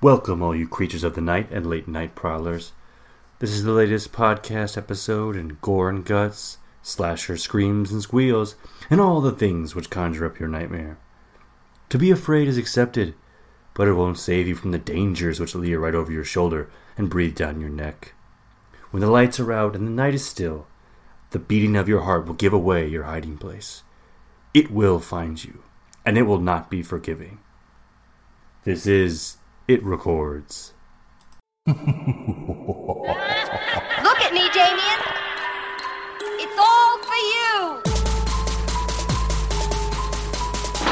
Welcome, all you creatures of the night and late-night prowlers. This is the latest podcast episode in gore and guts, slasher screams and squeals, and all the things which conjure up your nightmare. To be afraid is accepted, but it won't save you from the dangers which leer right over your shoulder and breathe down your neck. When the lights are out and the night is still, the beating of your heart will give away your hiding place. It will find you, and it will not be forgiving. This is... It records. Look at me, Damien. It's all for you.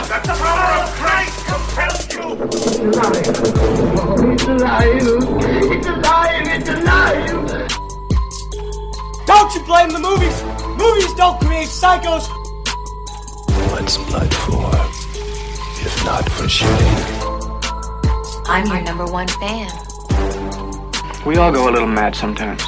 The power of Christ compels you. It's alive. Oh, it's alive. It's alive. It's alive. Don't you blame the movies. Movies don't create psychos. What's blood for, if not for shooting? I'm your number one fan. We all go a little mad sometimes.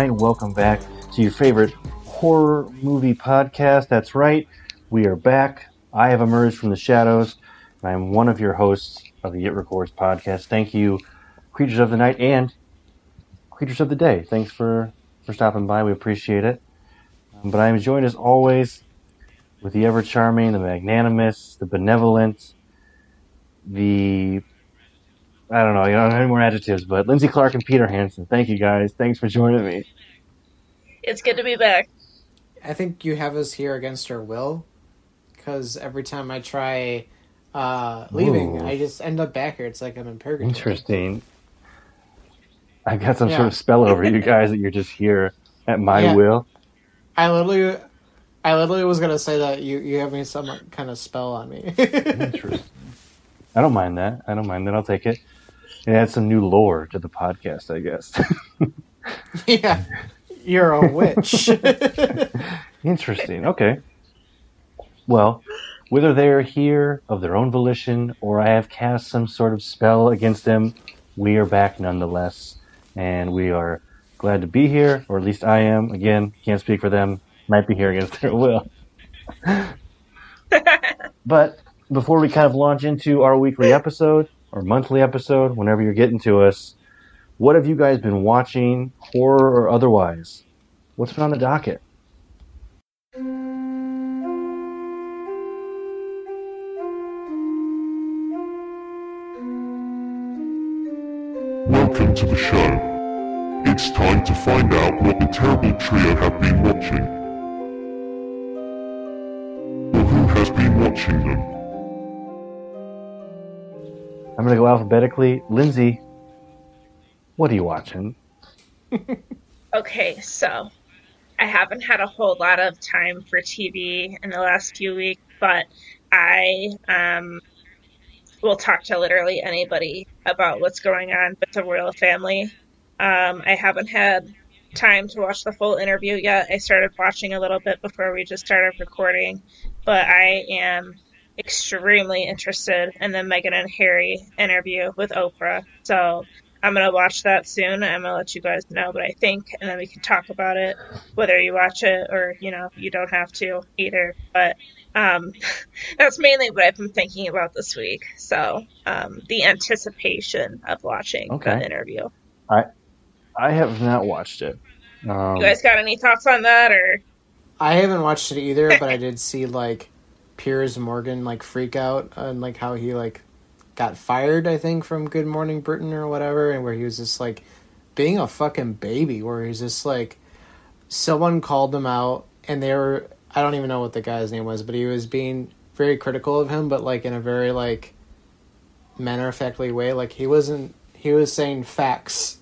And welcome back to your favorite horror movie podcast. That's right, we are back. I have emerged from the shadows, and I am one of your hosts of the It Records podcast. Thank you, creatures of the night and creatures of the day. Thanks for stopping by. We appreciate it. But I am joined as always with the ever-charming, the magnanimous, the benevolent, the... I don't know, you don't have any more adjectives, but Lindsay Clark and Peter Hansen. Thank you, guys. Thanks for joining me. It's good to be back. I think you have us here against our will, because every time I try leaving, I just end up back here. It's like I'm in purgatory. Interesting. I've got some sort of spell over you guys that you're just here at my will. I literally was going to say that you have me some kind of spell on me. Interesting. I don't mind that. I'll take it. It adds some new lore to the podcast, I guess. Yeah. You're a witch. Interesting. Okay. Well, whether they are here of their own volition or I have cast some sort of spell against them, we are back nonetheless. And we are glad to be here, or at least I am. Again, can't speak for them. Might be here against their will. But before we kind of launch into our weekly episode, or monthly episode, whenever you're getting to us, what have you guys been watching, horror or otherwise? What's been on the docket? Welcome to the show. It's time to find out what the terrible trio have been watching. Them. I'm going to go alphabetically. Lindsay, what are you watching? Okay, so I haven't had a whole lot of time for TV in the last few weeks, but I will talk to literally anybody about what's going on with the royal family. I haven't had time to watch the full interview yet. I started watching a little bit before we just started recording, but I am extremely interested in the Meghan and Harry interview with Oprah, so I'm going to watch that soon. I'm going to let you guys know what I think, and then we can talk about it, whether you watch it or, you know, you don't have to either, but that's mainly what I've been thinking about this week, so the anticipation of watching the interview. I have not watched it. You guys got any thoughts on that? Or I haven't watched it either, but I did see like Piers Morgan like freak out and like how he like got fired, I think, from Good Morning Britain or whatever, and where he was just like being a fucking baby, where he's just like someone called him out and they were, I don't even know what the guy's name was, but he was being very critical of him, but like in a very like matter of factly way. Like he was saying facts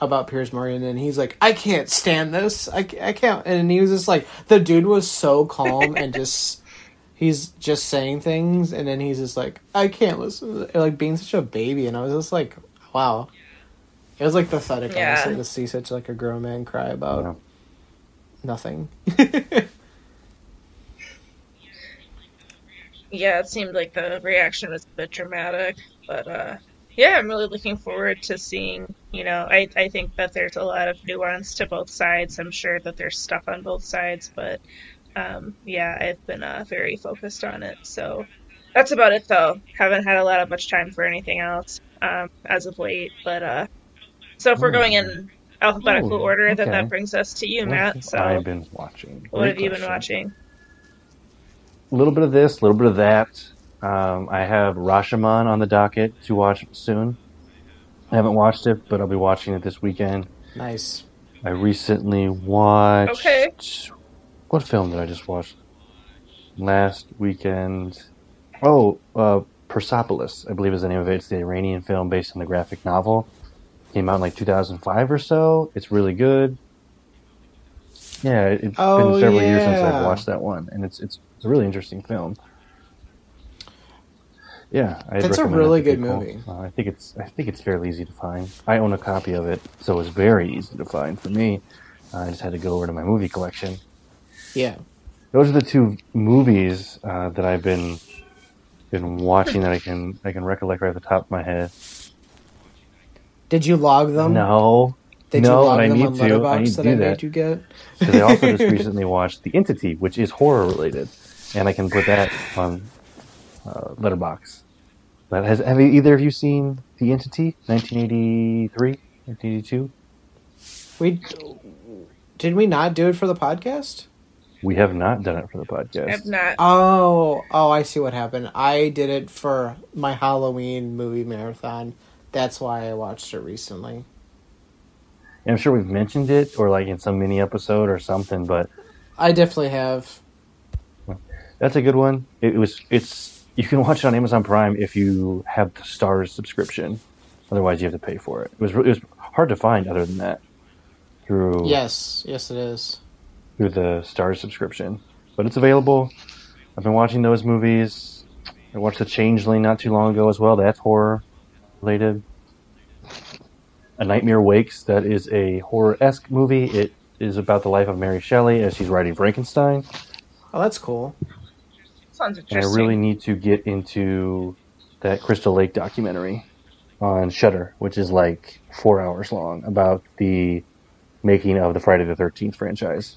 about Piers Morgan, and he's like, I can't stand this. I can't. And he was just like, the dude was so calm and just, he's just saying things. And then he's just like, I can't listen. Like being such a baby. And I was just like, wow. It was like pathetic, honestly, to see such like a grown man cry about nothing. Yeah, it seemed like the reaction was a bit dramatic, but, yeah, I'm really looking forward to seeing, you know, I think that there's a lot of nuance to both sides. I'm sure that there's stuff on both sides, but, yeah, I've been very focused on it. So That's about it, though. Haven't had a lot of much time for anything else as of late. But so if we're going in alphabetical order, then that brings us to you, Matt. So I've been watching. What have you been watching? A little bit of this, a little bit of that. I have Rashomon on the docket to watch soon. I haven't watched it, but I'll be watching it this weekend. Nice. I recently watched... Okay. What film did I just watch? Last weekend... Oh, Persepolis, I believe is the name of it. It's the Iranian film based on the graphic novel. Came out in like 2005 or so. It's really good. Yeah, it's been several years since I've watched that one. And it's a really interesting film. Yeah, that's a really good movie. I think it's fairly easy to find. I own a copy of it, so it's very easy to find for me. I just had to go over to my movie collection. Yeah, those are the two movies that I've been watching that I can recollect right at the top of my head. Did you log them? No. Did you log them on Letterboxd I made you get? Because I also just recently watched The Entity, which is horror related, and I can put that on Letterboxd. But have either of you seen The Entity, 1983, 1982? Did we not do it for the podcast? We have not done it for the podcast. I have not. Oh, I see what happened. I did it for my Halloween movie marathon. That's why I watched it recently. And I'm sure we've mentioned it, or like in some mini episode or something, but... I definitely have. That's a good one. You can watch it on Amazon Prime if you have the Stars subscription. Otherwise, you have to pay for it. It was hard to find other than that. Yes, it is. Through the Stars subscription. But it's available. I've been watching those movies. I watched The Changeling not too long ago as well. That's horror-related. A Nightmare Wakes. That is a horror-esque movie. It is about the life of Mary Shelley as she's writing Frankenstein. Oh, that's cool. Sounds interesting. And I really need to get into that Crystal Lake documentary on Shudder, which is like 4 hours long, about the making of the Friday the 13th franchise.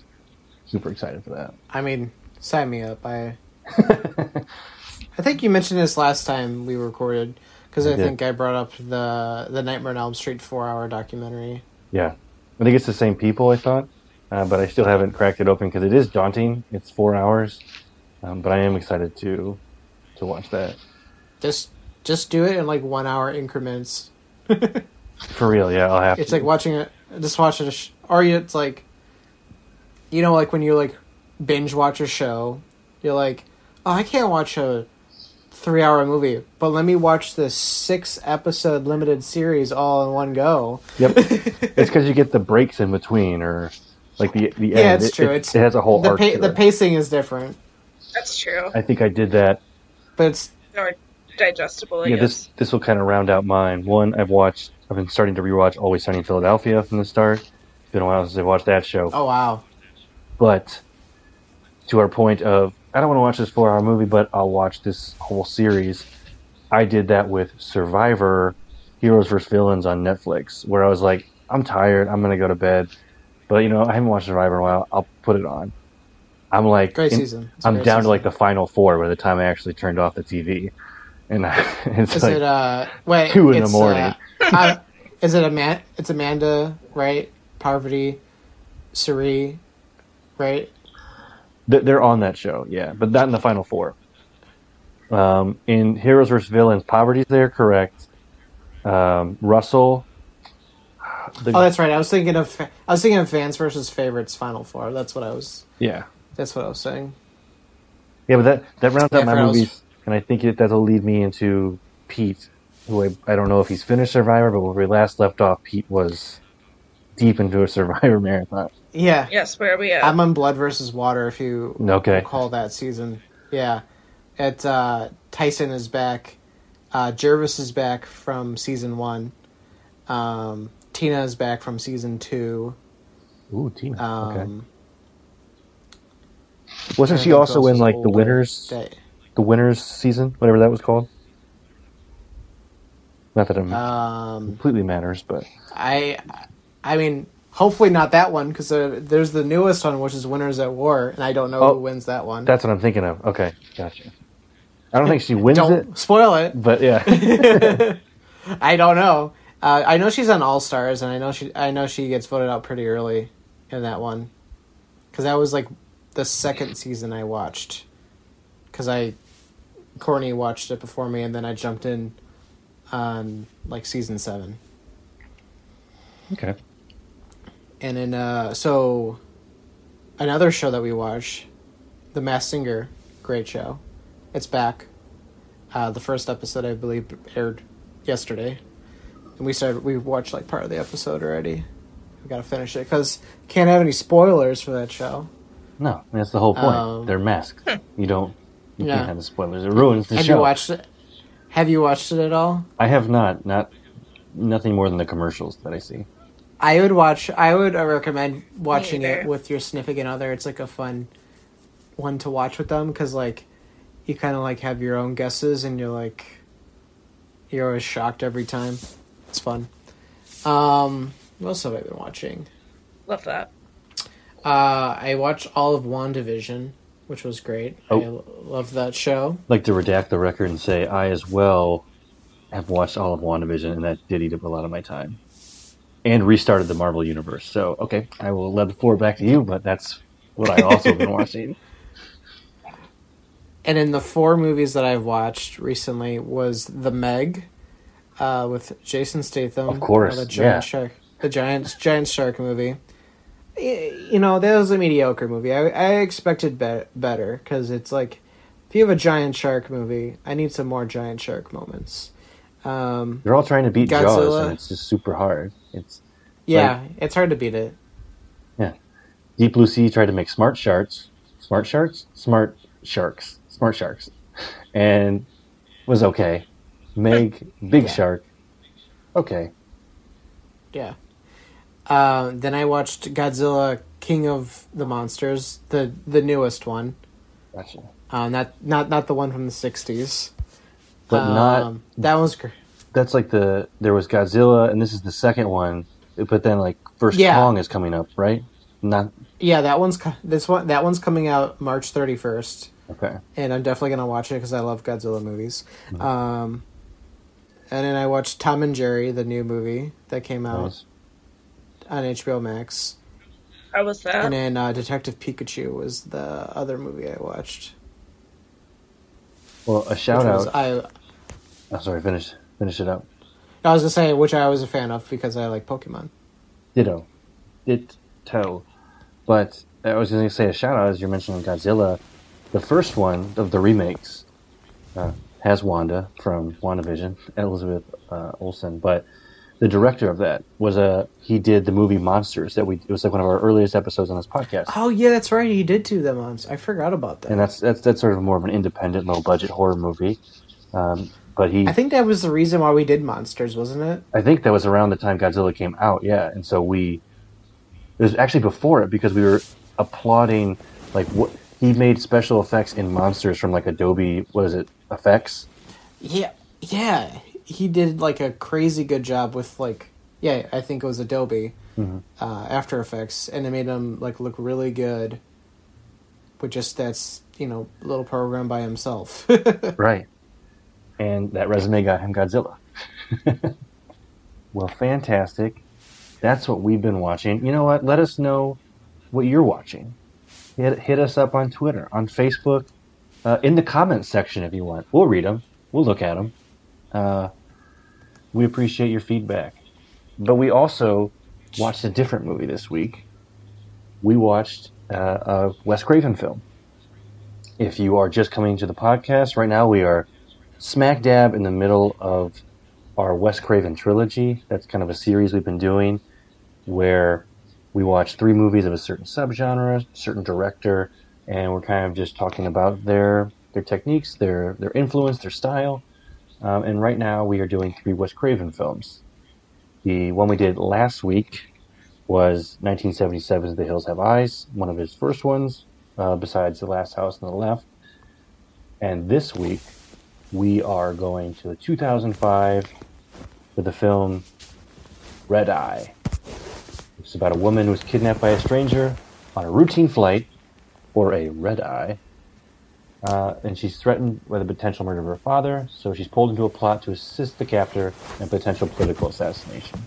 Super excited for that. I mean, sign me up. I think you mentioned this last time we recorded, because I think I brought up the Nightmare on Elm Street 4-hour documentary. Yeah. I think it's the same people, I thought, but I still haven't cracked it open because it is daunting. It's 4 hours. But I am excited to watch that. Just do it in like 1 hour increments. For real, yeah, I'll have. It's like watching a show, or it's like, you know, like when you like binge watch a show, you're like, oh, I can't watch a 3-hour movie, but let me watch this 6-episode limited series all in one go. Yep, it's because you get the breaks in between, or like the end. Yeah, it's true. It has a whole arc. The pacing is different. That's true. I think I did that. But it's more digestible, I guess. This will kind of round out mine. One, I've been starting to rewatch Always Sunny in Philadelphia from the start. It's been a while since I watched that show. Oh, wow. But to our point of, I don't want to watch this 4-hour movie, but I'll watch this whole series. I did that with Survivor, Heroes vs. Villains on Netflix, where I was like, I'm tired, I'm going to go to bed. But, you know, I haven't watched Survivor in a while. I'll put it on. I'm like, great season. I'm down to like the final four by the time I actually turned off the TV, and it's like 2 in the morning. Is it it's Amanda, right? Parvati, Suri, right? They're on that show, yeah, but not in the final four. In Heroes vs. Villains, Parvati's there, correct? Russell. That's right. I was thinking of fans versus favorites final four. That's what I was. Yeah. That's what I was saying. Yeah, but that rounds out my movies, and I think that'll lead me into Pete, who I don't know if he's finished Survivor, but when we last left off, Pete was deep into a Survivor marathon. Yeah. Yes, where are we at? I'm on Blood versus Water, if you recall that season. Yeah. Tyson is back. Jervis is back from season 1. Tina is back from season 2. Ooh, Tina. Okay. Wasn't she also in like the winners season, whatever that was called? Not that it completely matters, but I mean, hopefully not that one, because there's the newest one, which is Winners at War, and I don't know who wins that one. That's what I'm thinking of. Okay, gotcha. I don't think she wins Don't spoil it. But yeah. I don't know. I know she's on All Stars, and I know she gets voted out pretty early in that one, because that was like the second season I watched, because Courtney watched it before me, and then I jumped in on like season 7. Okay. And then so another show that we watched, The Masked Singer, great show. It's back. The first episode, I believe, aired yesterday. And we watched like part of the episode already. We got to finish it because can't have any spoilers for that show. No, that's the whole point. They're masked. You can't have the spoilers. It ruins the show. Have you watched it? Have you watched it at all? I have not. Nothing more than the commercials that I see. I would recommend watching it with your significant other. It's like a fun one to watch with them because like you kind of like have your own guesses and you're always shocked every time. It's fun. What else have I been watching? Love that. I watched all of WandaVision, which was great. Oh. I love that show. I'd like to redact the record and say I as well have watched all of WandaVision, and that did eat up a lot of my time. And restarted the Marvel Universe. So, okay, I will let the floor back to you, but that's what I also have been watching. And in the 4 movies that I've watched recently was The Meg, with Jason Statham, of course, the giant shark movie. You know, that was a mediocre movie. I expected better because it's like, if you have a giant shark movie, I need some more giant shark moments. They're all trying to beat Godzilla. Jaws, and it's just super hard. It's hard to beat it. Yeah, Deep Blue Sea tried to make smart sharks, and was okay. Meg, big shark. Okay. Yeah. Then I watched Godzilla, King of the Monsters, the newest one. Gotcha. Not the one from the 60s. But that one's great. That's like there was Godzilla, and this is the second one. But then like first Kong is coming up, right? That one's coming out March 31st. Okay. And I'm definitely gonna watch it because I love Godzilla movies. Mm-hmm. And then I watched Tom and Jerry, the new movie that came out on HBO Max. How was that? And then Detective Pikachu was the other movie I watched. Well, a shout out. Finish it up. I was gonna say, which I was a fan of because I like Pokemon. Ditto. But I was gonna say a shout out as you're mentioning Godzilla. The first one of the remakes has Wanda from WandaVision, Elizabeth Olsen, but the director of that he did the movie Monsters it was like one of our earliest episodes on this podcast. Oh yeah, that's right, he did do the Monsters. I forgot about that. And that's sort of more of an independent, low budget horror movie. But I think that was the reason why we did Monsters, wasn't it? I think that was around the time Godzilla came out, yeah. And so it was actually before it because we were applauding like what he made special effects in Monsters from like Adobe, Effects? Yeah. He did like a crazy good job with like, I think it was Adobe After Effects, and it made him like look really good with just that's, little program by himself. Right. And that resume got him Godzilla. Well, fantastic. That's what we've been watching. You know what? Let us know what you're watching. Hit us up on Twitter, on Facebook, in the comments section if you want. We'll read them. We'll look at them. We appreciate your feedback. But we also watched a different movie this week. We watched a Wes Craven film. If you are just coming to the podcast, right now we are smack dab in the middle of our Wes Craven trilogy. That's kind of a series we've been doing where we watch 3 movies of a certain subgenre, certain director, and we're kind of just talking about their techniques, their influence, their style. And right now we are doing 3 Wes Craven films. The one we did last week was 1977's The Hills Have Eyes, one of his first ones, besides The Last House on the Left. And this week we are going to 2005 with the film Red Eye. It's about a woman who was kidnapped by a stranger on a routine flight, or a red eye, and she's threatened by the potential murder of her father, so she's pulled into a plot to assist the captor in potential political assassination.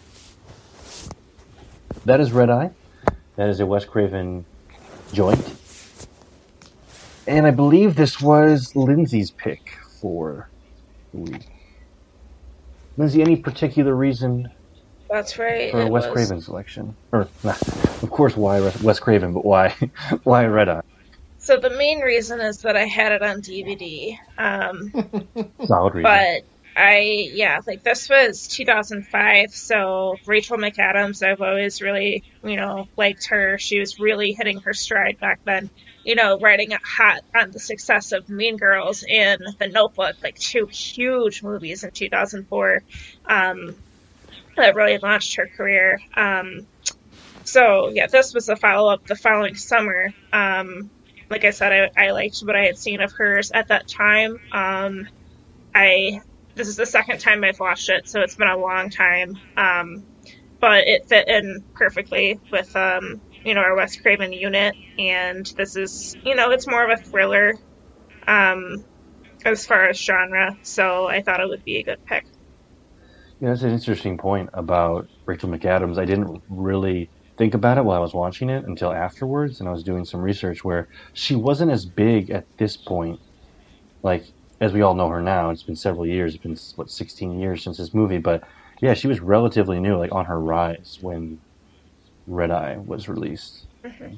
That is Red Eye. That is a Wes Craven joint. And I believe this was Lindsay's pick for the week. Lindsay, any particular reason for Wes Craven's selection? Or, of course, why Wes Craven, but why Red Eye? So the main reason is that I had it on DVD. Solid reason. But this was 2005, so Rachel McAdams, I've always really, liked her. She was really hitting her stride back then, riding hot on the success of Mean Girls and The Notebook, two huge movies in 2004 that really launched her career. This was a follow-up the following summer. Like I said, I liked what I had seen of hers at that time. This is the second time I've watched it, so it's been a long time. But it fit in perfectly with, our Wes Craven unit. And this is, it's more of a thriller as far as genre. So I thought it would be a good pick. Yeah, that's an interesting point about Rachel McAdams. I didn't really think about it while I was watching it until afterwards. And I was doing some research where she wasn't as big at this point. As we all know her now, it's been several years. It's been, 16 years since this movie. But, yeah, she was relatively new, on her rise when Red Eye was released. Mm-hmm.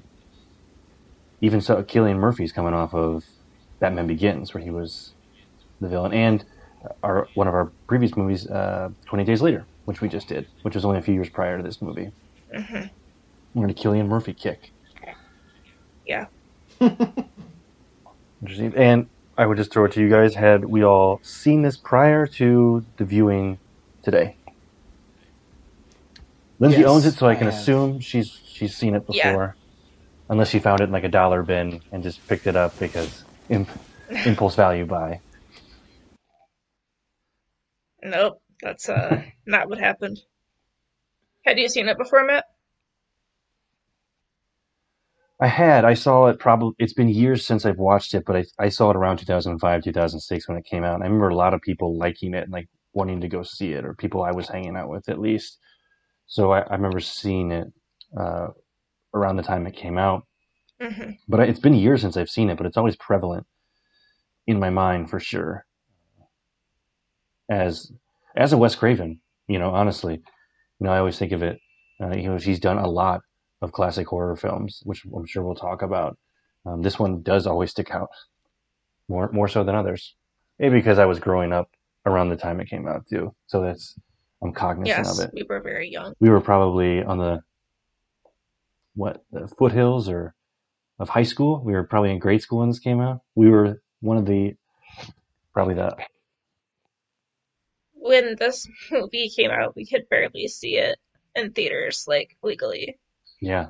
Even so, Cillian Murphy's coming off of Batman Begins, where he was the villain. And one of our previous movies, 28 Days Later, which we just did, which was only a few years prior to this movie. Mm-hmm. We're going to Cillian Murphy kick. Yeah. Interesting. And I would just throw it to you guys. Had we all seen this prior to the viewing today? Lindsay owns it, so I can assume she's seen it before. Yeah. Unless she found it in a dollar bin and just picked it up because impulse value buy. Nope, that's not what happened. Had you seen it before, Matt? I had. I saw it probably, it's been years since I've watched it, but I saw it around 2005, 2006 when it came out. And I remember a lot of people liking it and wanting to go see it, or people I was hanging out with at least. So I remember seeing it around the time it came out. Mm-hmm. But it's been years since I've seen it, but it's always prevalent in my mind for sure. As a Wes Craven, honestly, I always think of it, she's done a lot of classic horror films, which I'm sure we'll talk about. This one does always stick out more so than others. Maybe because I was growing up around the time it came out too. So I'm cognizant of it. Yes, we were very young. We were probably on the foothills of high school. We were probably in grade school when this came out. We were one of when this movie came out, we could barely see it in theaters, legally. Yeah.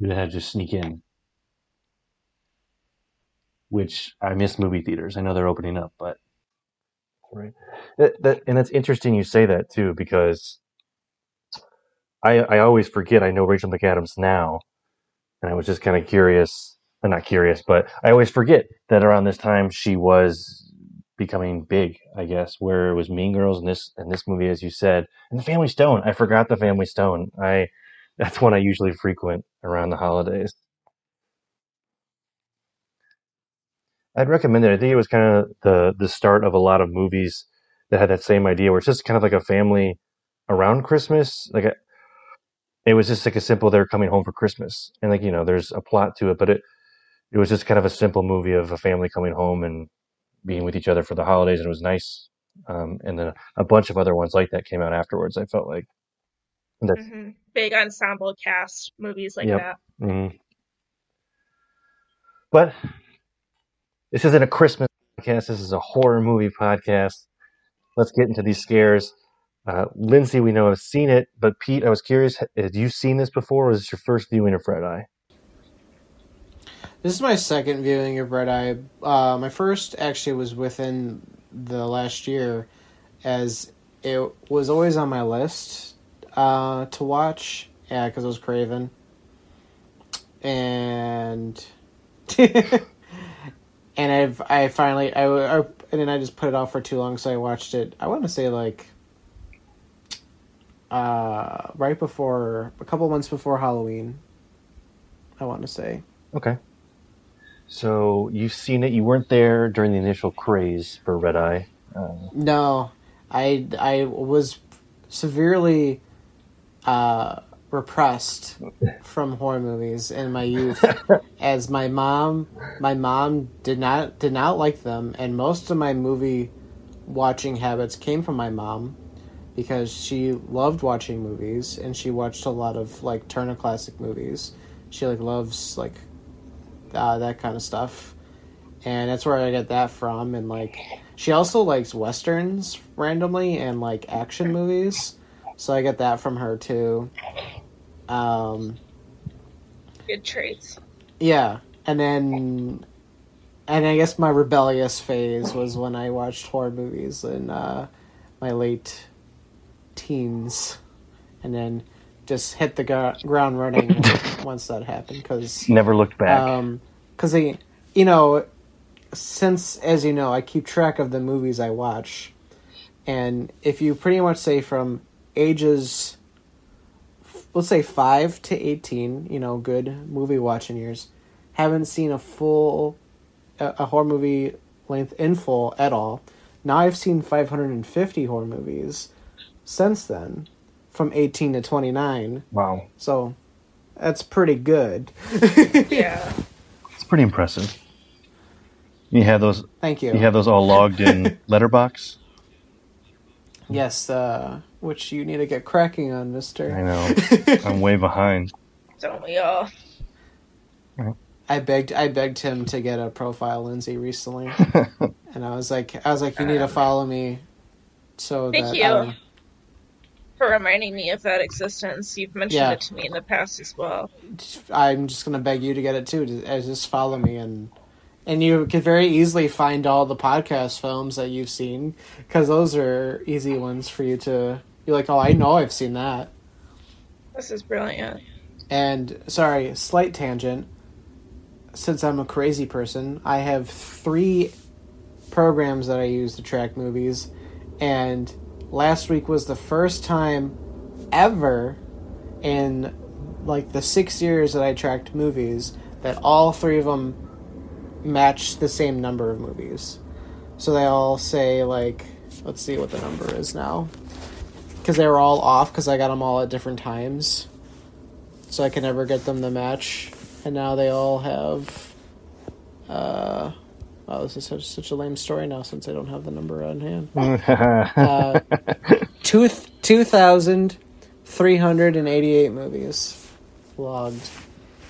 You had to just sneak in. Which, I miss movie theaters. I know they're opening up, but... Right. And that's interesting you say that, too, because I always forget I know Rachel McAdams now, and I was just kind of curious. Well, not curious, but I always forget that around this time she was becoming big, I guess, where it was Mean Girls and this movie, as you said, and The Family Stone. I forgot The Family Stone. That's one I usually frequent around the holidays. I'd recommend it. I think it was kind of the start of a lot of movies that had that same idea, where it's just kind of like a family around Christmas. It was just a simple, they're coming home for Christmas. And there's a plot to it, but it was just kind of a simple movie of a family coming home and being with each other for the holidays. And it was nice. And then a bunch of other ones like that came out afterwards, I felt like. Mm-hmm. Big ensemble cast movies that. Mm-hmm. But this isn't a Christmas podcast. This is a horror movie podcast. Let's get into these scares. Lindsay, we know, has seen it, but Pete, I was curious, had you seen this before, or was this your first viewing of Red Eye? This is my second viewing of Red Eye. My first actually was within the last year, as it was always on my list to watch, because it was Craven, and And I finally just put it off for too long, so I watched it, I want to say like right before, a couple months before Halloween, I want to say. Okay. So you've seen it. You weren't there during the initial craze for Red Eye. No, I was severely repressed from horror movies in my youth, as my mom did not like them, and most of my movie watching habits came from my mom, because she loved watching movies, and she watched a lot of like Turner Classic movies. She like loves like that kind of stuff, and that's where I got that from. And like she also likes westerns randomly and like action movies, so I get that from her too. Good traits. Yeah, and I guess my rebellious phase was when I watched horror movies in my late teens, and then just hit the ground running once that happened, because never looked back. Because I, you know, since, as you know, I keep track of the movies I watch, and if you pretty much say from ages, let's say 5 to 18, you know, good movie watching years, haven't seen a horror movie length in full at all. Now I've seen 550 horror movies since then, from 18 to 29. Wow. So that's pretty good. Yeah. It's pretty impressive. You have those. Thank you. You have those all logged in Letterboxd? Yes, which you need to get cracking on, mister. I know. I'm way behind. Don't we all? I begged him to get a profile, Lindsay, recently. And I was like, you need to follow me. So Thank you for reminding me of that existence. You've mentioned it to me in the past as well. I'm just going to beg you to get it too. Just follow me, and you can very easily find all the podcast films that you've seen, because those are easy ones for you to. You're like, oh, I know I've seen that. This is brilliant. And sorry, slight tangent. Since I'm a crazy person, I have 3 programs that I use to track movies, and last week was the first time ever in like the 6 years that I tracked movies that all 3 of them matched the same number of movies. So they all say like, let's see what the number is now, because they were all off because I got them all at different times, so I could never get them to match. And now they all have wow, this is such a lame story now since I don't have the number on hand. 2,388 movies logged.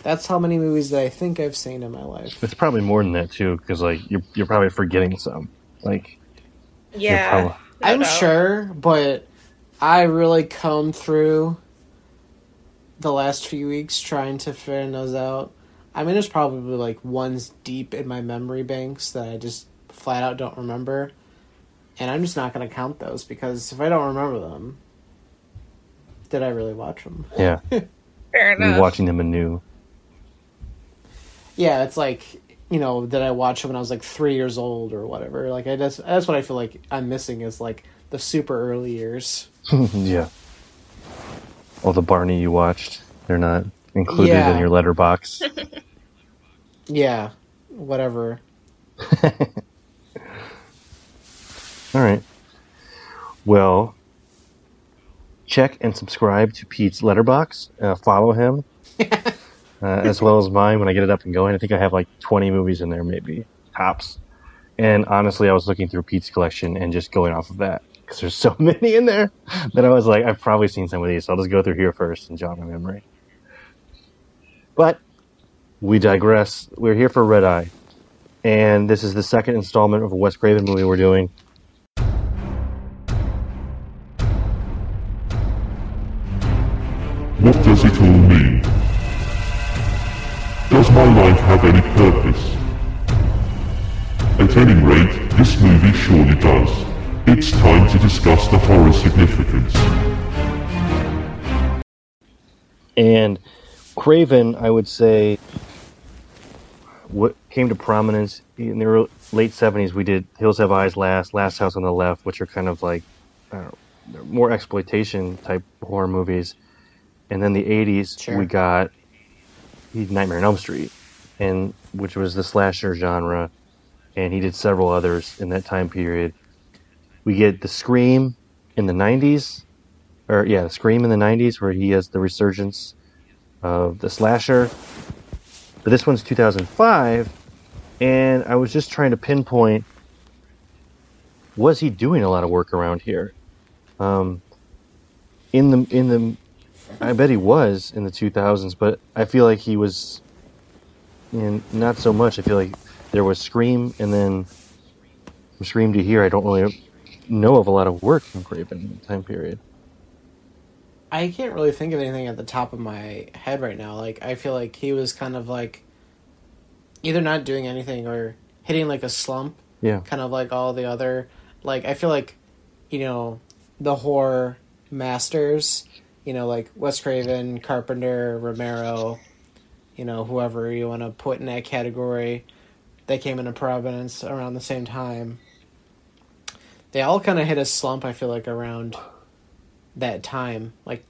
That's how many movies that I think I've seen in my life. It's probably more than that too, because like you're probably forgetting some. Like, yeah, I'm sure, but I really combed through the last few weeks trying to figure those out. I mean, there's probably like ones deep in my memory banks that I just flat out don't remember. And I'm just not going to count those, because if I don't remember them, did I really watch them? Yeah. Fair enough. You're watching them anew. Yeah, it's like, you know, did I watch them when I was like 3 years old or whatever? Like, that's what I feel like I'm missing, is like the super early years. Yeah. All the Barney you watched, they're not included in your letterbox. Yeah, whatever. All right. Well, check and subscribe to Pete's letterbox. Follow him, as well as mine when I get it up and going. I think I have like 20 movies in there, maybe, tops. And honestly, I was looking through Pete's collection and just going off of that, because there's so many in there that I was like, I've probably seen some of these, so I'll just go through here first and jog my memory. But we digress. We're here for Red Eye, and this is the second installment of a Wes Craven movie we're doing. What does it all mean? Does my life have any purpose? At any rate, this movie surely does. It's time to discuss the horror significance. And Craven, I would say, what came to prominence in the late 70s. We did Hills Have Eyes last, Last House on the Left, which are kind of like, I don't know, more exploitation type horror movies. And then the 80s, sure, we got Nightmare on Elm Street, and which was the slasher genre. And he did several others in that time period. We get the Scream in the 90s, or yeah, Scream in the 90s, where he has the resurgence of the slasher. But this one's 2005, and I was just trying to pinpoint, was he doing a lot of work around here? I bet he was in the 2000s, but I feel like he was in not so much. I feel like there was Scream, and then from Scream to here, I don't really know of a lot of work from Craven in the time period. I can't really think of anything at the top of my head right now. Like, I feel like he was kind of like either not doing anything or hitting like a slump. Yeah. Kind of like all the other, like, I feel like, you know, the horror masters, you know, like Wes Craven, Carpenter, Romero, you know, whoever you want to put in that category, they came into prominence around the same time. They all kind of hit a slump, I feel like, around that time. Like,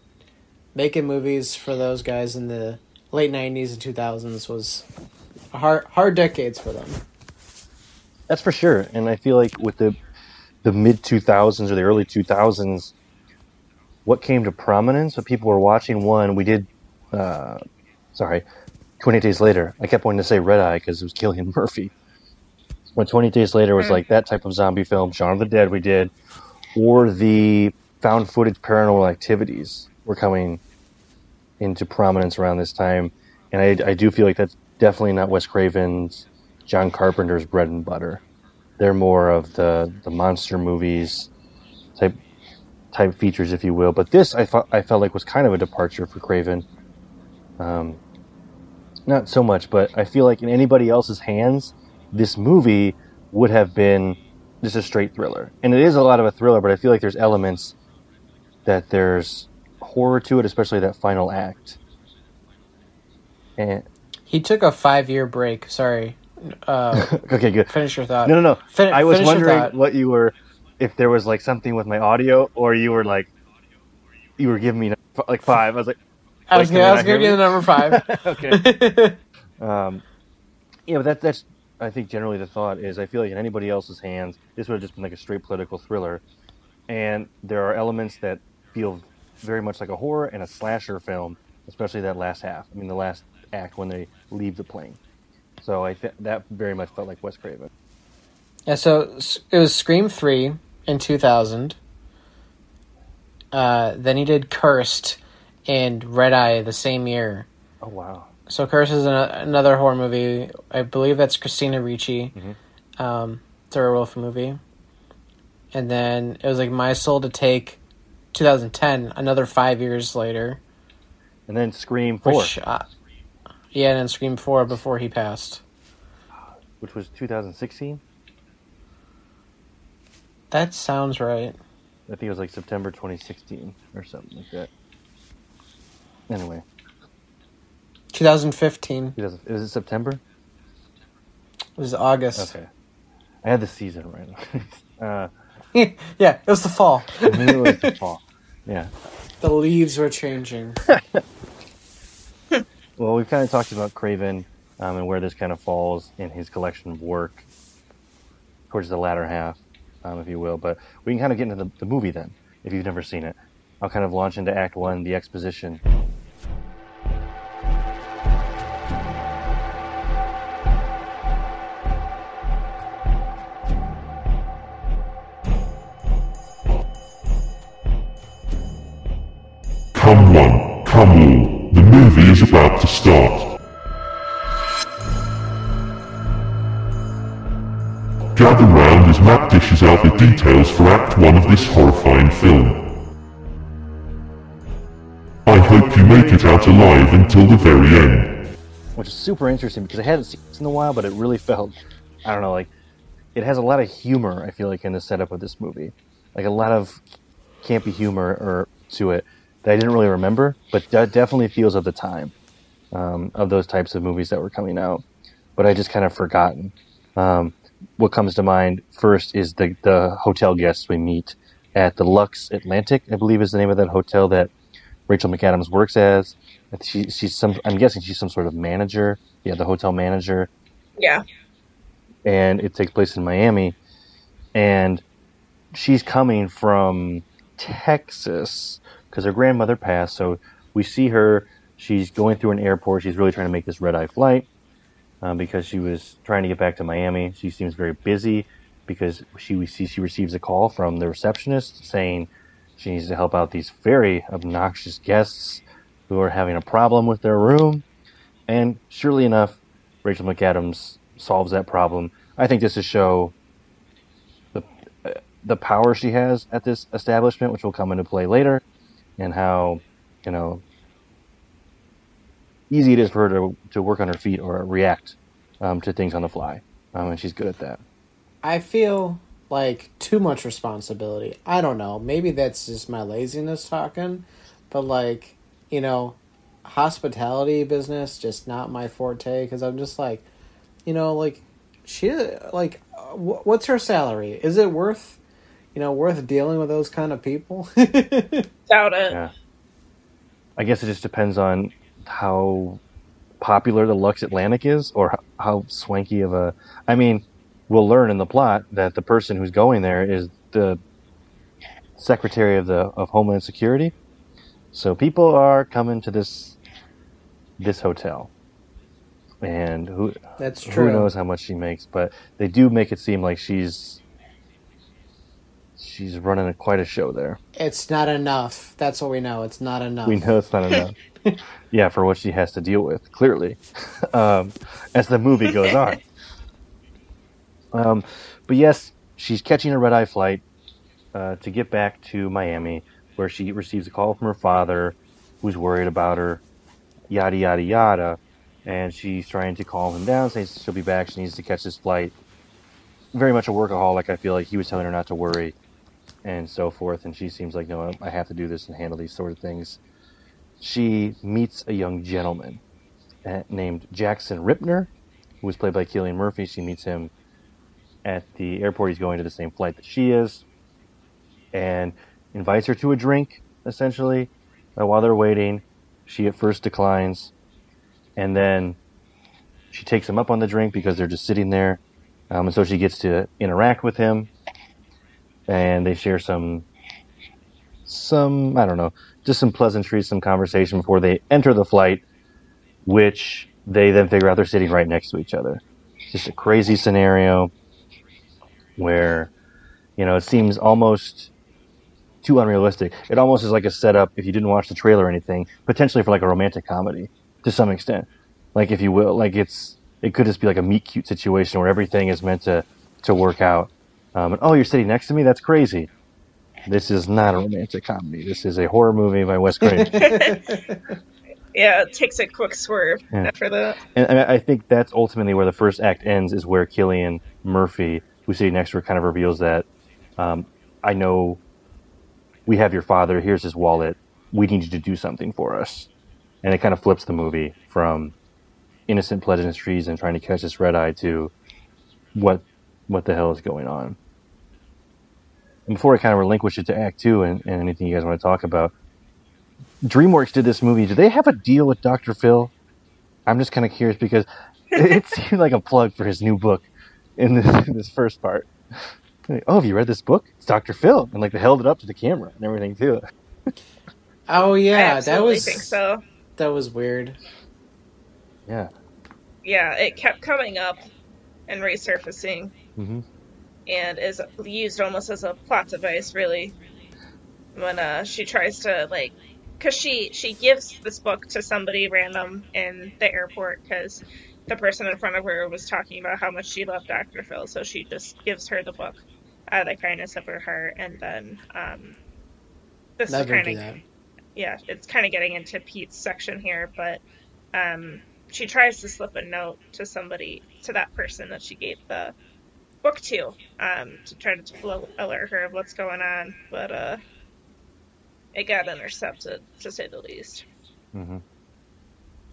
making movies for those guys in the late 90s and 2000s was hard decades for them. That's for sure. And I feel like with the mid-2000s or the early 2000s, what came to prominence? What people were watching, one, we did, 28 Days Later. I kept wanting to say Red Eye because it was Cillian Murphy. When 28 Days Later was like that type of zombie film, Shaun of the Dead we did, or the found footage paranormal activities were coming into prominence around this time. And I do feel like that's definitely not Wes Craven's, John Carpenter's bread and butter. They're more of the monster movies type features, if you will. But this, I felt like was kind of a departure for Craven. Not so much, but I feel like in anybody else's hands, this movie would have been just a straight thriller. And it is a lot of a thriller, but I feel like there's elements that there's horror to it, especially that final act. And he took a 5-year break. Sorry. Okay, good. Finish your thought. No. I was wondering what you were... if there was like something with my audio, or you were giving me like 5. I was like, I was giving you the number 5. Okay. Yeah, but that's I think generally the thought is, I feel like in anybody else's hands, this would have just been like a straight political thriller. And there are elements that feel very much like a horror and a slasher film, especially that last half. I mean, the last act when they leave the plane. So that very much felt like Wes Craven. Yeah, so it was Scream 3 in 2000. Then he did Cursed and Red Eye the same year. Oh, wow. So Cursed is another horror movie. I believe that's Christina Ricci. Mm-hmm. Third Wolf movie. And then it was like My Soul to Take 2010, another 5 years later. And then Scream 4. And then Scream 4 before he passed. Which was 2016? That sounds right. I think it was like September 2016 or something like that. Anyway. 2015. Is it September? It was August. Okay. I had the season right. Yeah, it was the fall. I knew it was the fall. Yeah. The leaves were changing. Well, we've kind of talked about Craven and where this kind of falls in his collection of work towards the latter half. If you will, but we can kind of get into the movie then, if you've never seen it. I'll kind of launch into Act 1, the exposition. Come one, come all, the movie is about to start. Gather round as Matt dishes out the details for Act 1 of this horrifying film. I hope you make it out alive until the very end. Which is super interesting, because I hadn't seen this in a while, but it really felt, I don't know, like, it has a lot of humor, I feel like, in the setup of this movie. Like, a lot of campy humor to it that I didn't really remember, but definitely feels of the time, of those types of movies that were coming out. but I just kind of forgotten. What comes to mind first is the hotel guests we meet at the Lux Atlantic, I believe is the name of that hotel that Rachel McAdams works as. I'm guessing she's some sort of manager. Yeah, the hotel manager. Yeah. And it takes place in Miami. And she's coming from Texas because her grandmother passed. So we see her. She's going through an airport. She's really trying to make this red-eye flight because she was trying to get back to Miami. She seems very busy because she receives a call from the receptionist saying she needs to help out these very obnoxious guests who are having a problem with their room. And surely enough, Rachel McAdams solves that problem. I think this is show the power she has at this establishment, which will come into play later, and how, you know, easy it is for her to work on her feet or react to things on the fly. And she's good at that. I feel like too much responsibility. I don't know. Maybe that's just my laziness talking, but like, you know, hospitality business, just not my forte. 'Cause I'm just like, you know, like she, like what's her salary? Is it worth, you know, worth dealing with those kind of people? Doubt it. Yeah. I guess it just depends on how popular the Lux Atlantic is or how swanky of a, I mean, we'll learn in the plot that the person who's going there is the secretary of Homeland Security. So people are coming to this hotel, and that's true. Who knows how much she makes, but they do make it seem like she's running quite a show there. It's not enough. That's what we know. It's not enough. We know it's not enough. Yeah, for what she has to deal with, clearly, as the movie goes on. But yes, she's catching a red-eye flight to get back to Miami, where she receives a call from her father, who's worried about her, yada, yada, yada. And she's trying to calm him down, saying she'll be back, she needs to catch this flight. Very much a workaholic, I feel like. He was telling her not to worry, and so forth. And she seems like, no, I have to do this and handle these sort of things. She meets a young gentleman named Jackson Rippner, who was played by Cillian Murphy. She meets him at the airport. He's going to the same flight that she is, and invites her to a drink, essentially. While they're waiting, she at first declines, and then she takes him up on the drink because they're just sitting there. And so she gets to interact with him, and they share some I don't know, just some pleasantries, some conversation before they enter the flight, which they then figure out they're sitting right next to each other. Just a crazy scenario where, you know, it seems almost too unrealistic. It almost is like a setup, if you didn't watch the trailer or anything, potentially for like a romantic comedy to some extent. Like, if you will, like it could just be like a meet-cute situation where everything is meant to work out. And, oh, you're sitting next to me? That's crazy. This is not a romantic comedy. This is a horror movie by Wes Craven. Yeah, it takes a quick swerve after that. And I think that's ultimately where the first act ends, is where Cillian Murphy, who's sitting next to her, kind of reveals that, I know we have your father, here's his wallet, we need you to do something for us. And it kind of flips the movie from innocent pleasantries and trying to catch this red eye to what the hell is going on. And before I kind of relinquish it to Act 2 and anything you guys want to talk about, DreamWorks did this movie. Do they have a deal with Dr. Phil? I'm just kind of curious because it seemed like a plug for his new book in this first part. Like, oh, have you read this book? It's Dr. Phil. And like they held it up to the camera and everything too. Oh yeah, that was weird. Yeah. Yeah, it kept coming up and resurfacing, and is used almost as a plot device, really. When she tries to, like, because she gives this book to somebody random in the airport because the person in front of her was talking about how much she loved Dr. Phil, so she just gives her the book out of the kindness of her heart, and then this is kind of, yeah, it's kind of getting into Pete's section here, but she tries to slip a note to somebody, to that person that she gave the book to try to alert her of what's going on, but it got intercepted, to say the least. Mm-hmm.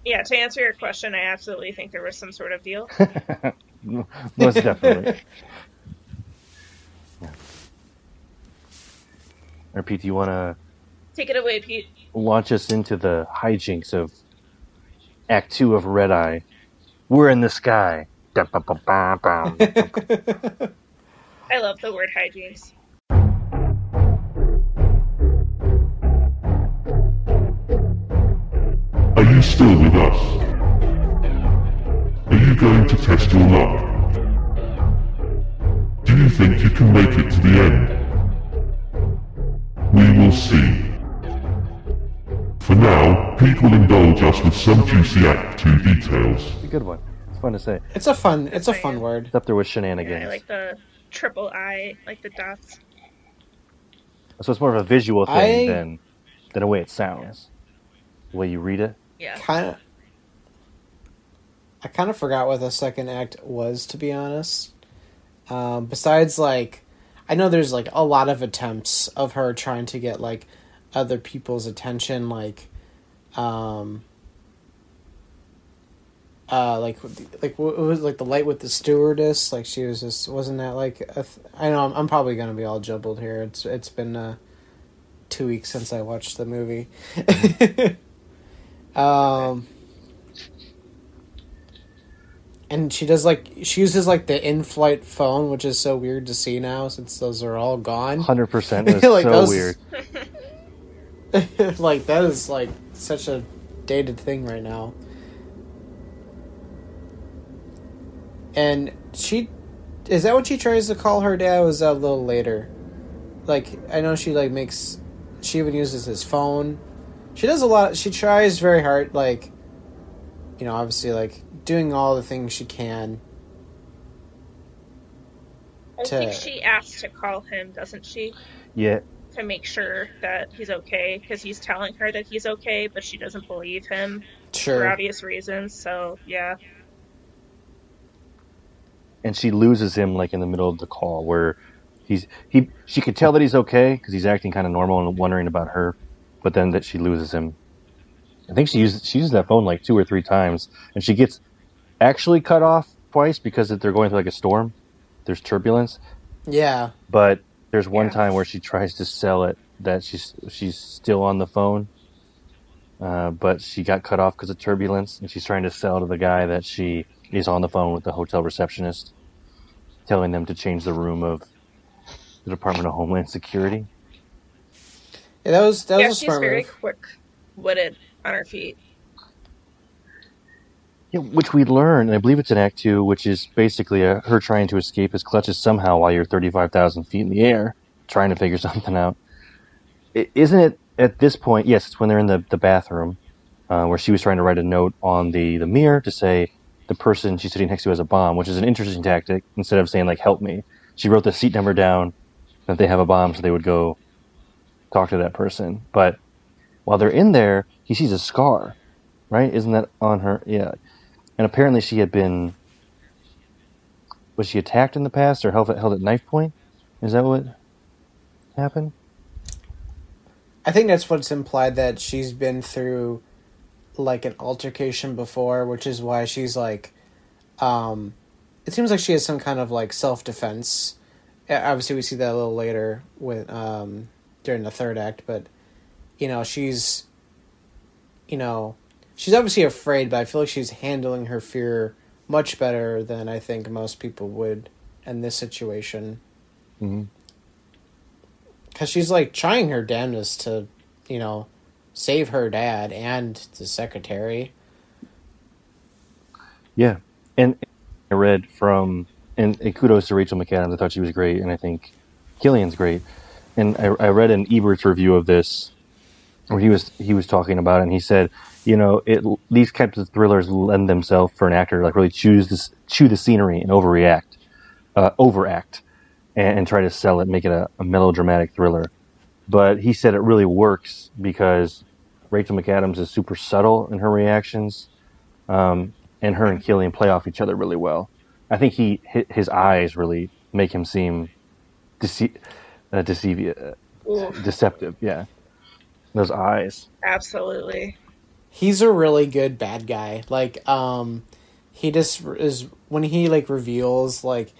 Yeah, to answer your question, I absolutely think there was some sort of deal. Most definitely. Yeah. Or Pete, do you want to... Take it away, Pete. Launch us into the hijinks of Act 2 of Red Eye. We're in the sky. I love the word hijinks. Are you still with us? Are you going to test your luck? Do you think you can make it to the end? We will see. For now, Pete will indulge us with some juicy Act 2 details. It's a good one. It's fun to say. It's a fun word. It's up there with shenanigans. Yeah, I like the triple I, like the dots. So it's more of a visual thing than a way it sounds. Yeah. The way you read it. Yeah. I kind of forgot what the second act was, to be honest. Besides, like, I know there's like a lot of attempts of her trying to get like other people's attention, like what was like the light with the stewardess? Like she was just wasn't that like a I know I'm probably gonna be all jumbled here. It's been 2 weeks since I watched the movie. And she does like she uses like the in-flight phone, which is so weird to see now since those are all gone. 100% It's like, so weird. Like, that is, like, such a dated thing right now. And she... Is that what she tries to call her dad? It was a little later. Like, I know she, like, makes... She even uses his phone. She does a lot... She tries very hard, like... You know, obviously, like, doing all the things she can. I think she asks to call him, doesn't she? Yeah. To make sure that he's okay, because he's telling her that he's okay, but she doesn't believe him for obvious reasons, so yeah. And she loses him like in the middle of the call where she could tell that he's okay because he's acting kind of normal and wondering about her, but then that she loses him. I think she uses that phone like 2 or 3 times, and she gets actually cut off twice because they're going through like a storm. There's turbulence. Yeah. But there's one time where she tries to sell it that she's still on the phone, but she got cut off because of turbulence, and she's trying to sell to the guy that she is on the phone with the hotel receptionist, telling them to change the room of the Department of Homeland Security. Yeah, that was a smart move. She's very quick-witted on her feet. Yeah, which we learn, and I believe it's in Act 2, which is basically her trying to escape his clutches somehow while you're 35,000 feet in the air, trying to figure something out. Isn't it at this point, yes, it's when they're in the bathroom, where she was trying to write a note on the mirror to say the person she's sitting next to has a bomb, which is an interesting tactic. Instead of saying, like, help me, she wrote the seat number down that they have a bomb so they would go talk to that person. But while they're in there, he sees a scar, right? Isn't that on her? Yeah. And apparently she had been... Was she attacked in the past or held at knife point? Is that what happened? I think that's what's implied, that she's been through, like, an altercation before, which is why she's, like... it seems like she has some kind of, like, self-defense. Obviously, we see that a little later with during the third act, but, you know, she's... You know... She's obviously afraid, but I feel like she's handling her fear much better than I think most people would in this situation. Mm-hmm. Because she's, like, trying her damnedest to, you know, save her dad and the secretary. Yeah. And I read from... And kudos to Rachel McAdams. I thought she was great, and I think Cillian's great. And I read an Ebert's review of this where he was talking about it, and he said... You know, these types of thrillers lend themselves for an actor to like really chew the scenery and overact, and try to sell it, make it a melodramatic thriller. But he said it really works because Rachel McAdams is super subtle in her reactions, and her and Cillian play off each other really well. I think his eyes really make him seem deceptive. Yeah, those eyes. Absolutely. he's a really good bad guy. Like, he just is, when he, like, reveals, like,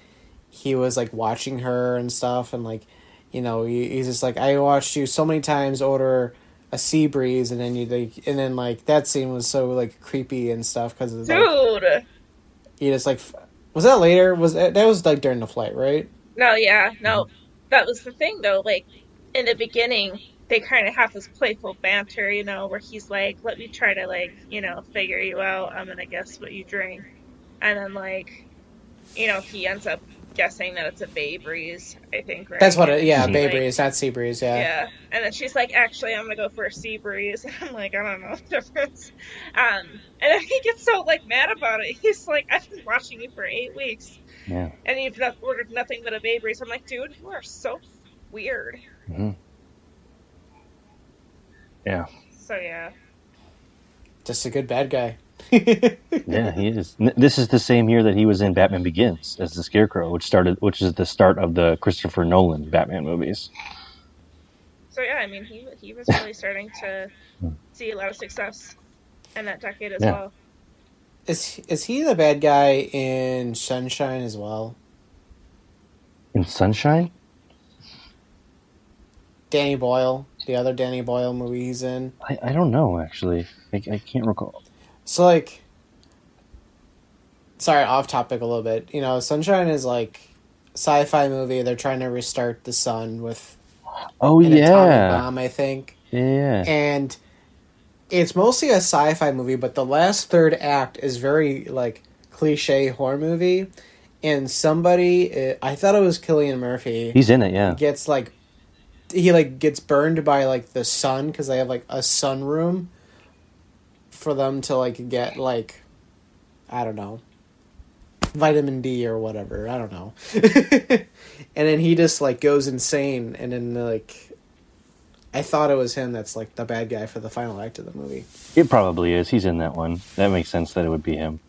he was, like, watching her and stuff, and, like, you know, he's just like, I watched you so many times order a sea breeze, and then you, like, and then, like, that scene was so, like, creepy and stuff, because of, dude! Like, he just, like, was that later? Was that was, like, during the flight, right? No, yeah, no. That was the thing, though, like, in the beginning, they kind of have this playful banter, you know, where he's like, let me try to, like, you know, figure you out. I'm going to guess what you drink. And then, like, you know, he ends up guessing that it's a bay breeze, I think, right? That's what it, yeah, bay breeze, not sea breeze, yeah. Yeah, and then she's like, actually, I'm going to go for a sea breeze. And I'm like, I don't know the difference. And then he gets so, like, mad about it. He's like, I've been watching you for 8 weeks. Yeah. And you've ordered nothing but a bay breeze. I'm like, dude, you are so weird. Mm-hmm. Yeah. So, yeah. Just a good bad guy. Yeah, he is. This is the same year that he was in Batman Begins as the Scarecrow, which is the start of the Christopher Nolan Batman movies. So, yeah, I mean, he was really starting to see a lot of success in that decade as well. Is he the bad guy in Sunshine as well? In Sunshine? Danny Boyle. The other Danny Boyle movie he's in. I don't know, actually. I can't recall. So, like... Sorry, off topic a little bit. You know, Sunshine is, like, sci-fi movie. They're trying to restart the sun with... Oh, an atomic bomb, I think. Yeah. And it's mostly a sci-fi movie, but the last third act is very, like, cliche horror movie. And somebody... I thought it was Cillian Murphy. He's in it, yeah. Gets, like... He, like, gets burned by, like, the sun, because they have, like, a sunroom for them to, like, get, like, I don't know, vitamin D or whatever. I don't know. And then he just, like, goes insane. And then, like, I thought it was him that's, like, the bad guy for the final act of the movie. It probably is. He's in that one. That makes sense that it would be him.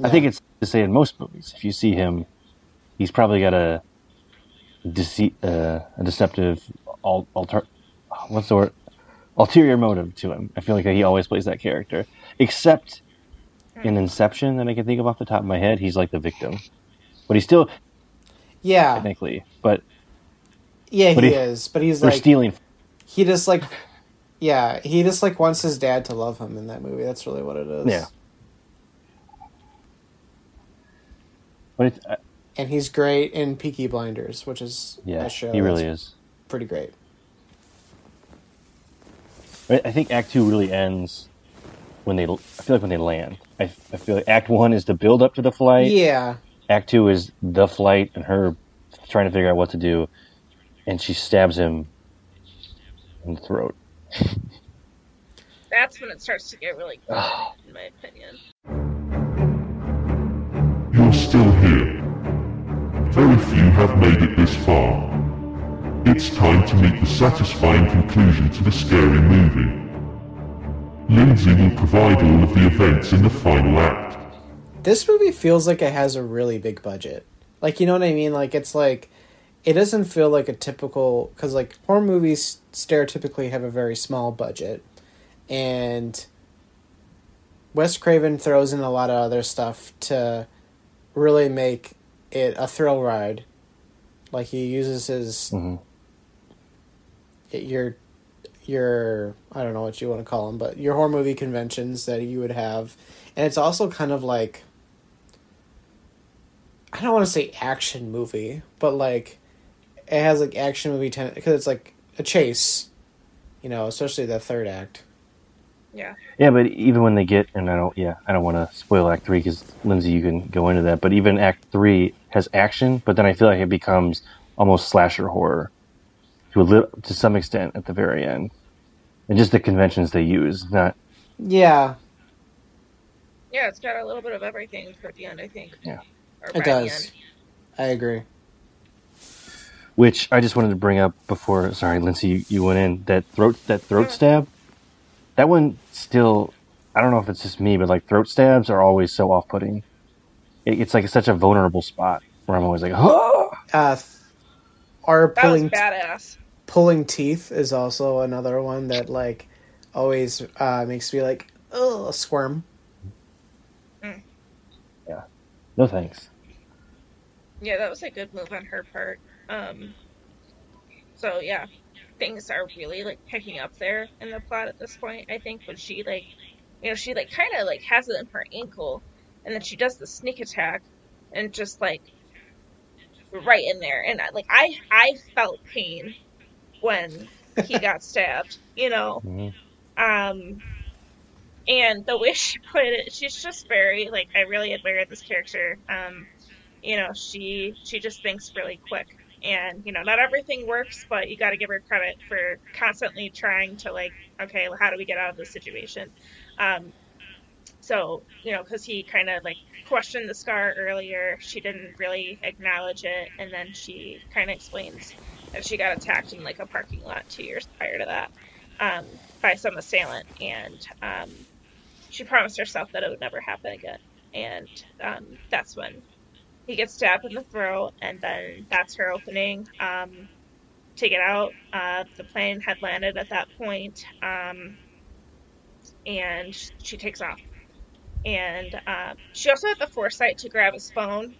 Yeah. I think it's to say in most movies, if you see him, he's probably got a deceptive ulterior motive to him. I feel like he always plays that character, except in Inception that I can think of off the top of my head. He's like the victim, but he's still technically, but yeah, but he is. But he's like stealing. He just like he just like wants his dad to love him in that movie. That's really what it is. Yeah, but it's. And he's great in Peaky Blinders, which is a show. He really is pretty great. I think Act 2 really ends when they. I feel like when they land. I feel like Act 1 is the build up to the flight. Yeah. Act 2 is the flight and her trying to figure out what to do, and she stabs him in the throat. That's when it starts to get really good, in my opinion. You're still here. Very few have made it this far. It's time to meet the satisfying conclusion to the scary movie. Lindsay will provide all of the events in the final act. This movie feels like it has a really big budget. Like, you know what I mean? Like, it's like, it doesn't feel like a typical, because, like, horror movies stereotypically have a very small budget. And Wes Craven throws in a lot of other stuff to really make it a thrill ride. Like, he uses his your I don't know what you want to call them, but your horror movie conventions that you would have, and it's also kind of like, I don't want to say action movie, but like it has like action movie because it's like a chase, you know, especially the third act. Yeah, but even when they get, and I don't want to spoil Act 3 because, Lindsay, you can go into that, but even Act 3 has action, but then I feel like it becomes almost slasher horror to some extent at the very end. And just the conventions they use, not... Yeah. Yeah, it's got a little bit of everything for the end, I think. Yeah. It does. I agree. Which I just wanted to bring up before... Sorry, Lindsay, you went in. That throat stab... That one still, I don't know if it's just me, but like throat stabs are always so off-putting. It's like such a vulnerable spot where I'm always like, oh! That was badass. Pulling teeth is also another one that like always makes me like, oh, squirm. Yeah. No thanks. Yeah, that was a good move on her part. So yeah, things are really like picking up there in the plot at this point, I think, when she like, you know, she like kind of like has it in her ankle, and then she does the sneak attack, and just like right in there, and like I felt pain when he got stabbed, you know, and the way she put it, she's just very like, I really admire this character. You know, she just thinks really quick, and you know, not everything works, but you got to give her credit for constantly trying to like, okay, well, how do we get out of this situation? So, you know, because he kind of like questioned the scar earlier, she didn't really acknowledge it, and then she kind of explains that she got attacked in like a parking lot 2 years prior to that by some assailant, and she promised herself that it would never happen again, and that's when he gets stabbed in the throat, and then that's her opening to get out. The plane had landed at that point, and she takes off. And she also had the foresight to grab his phone,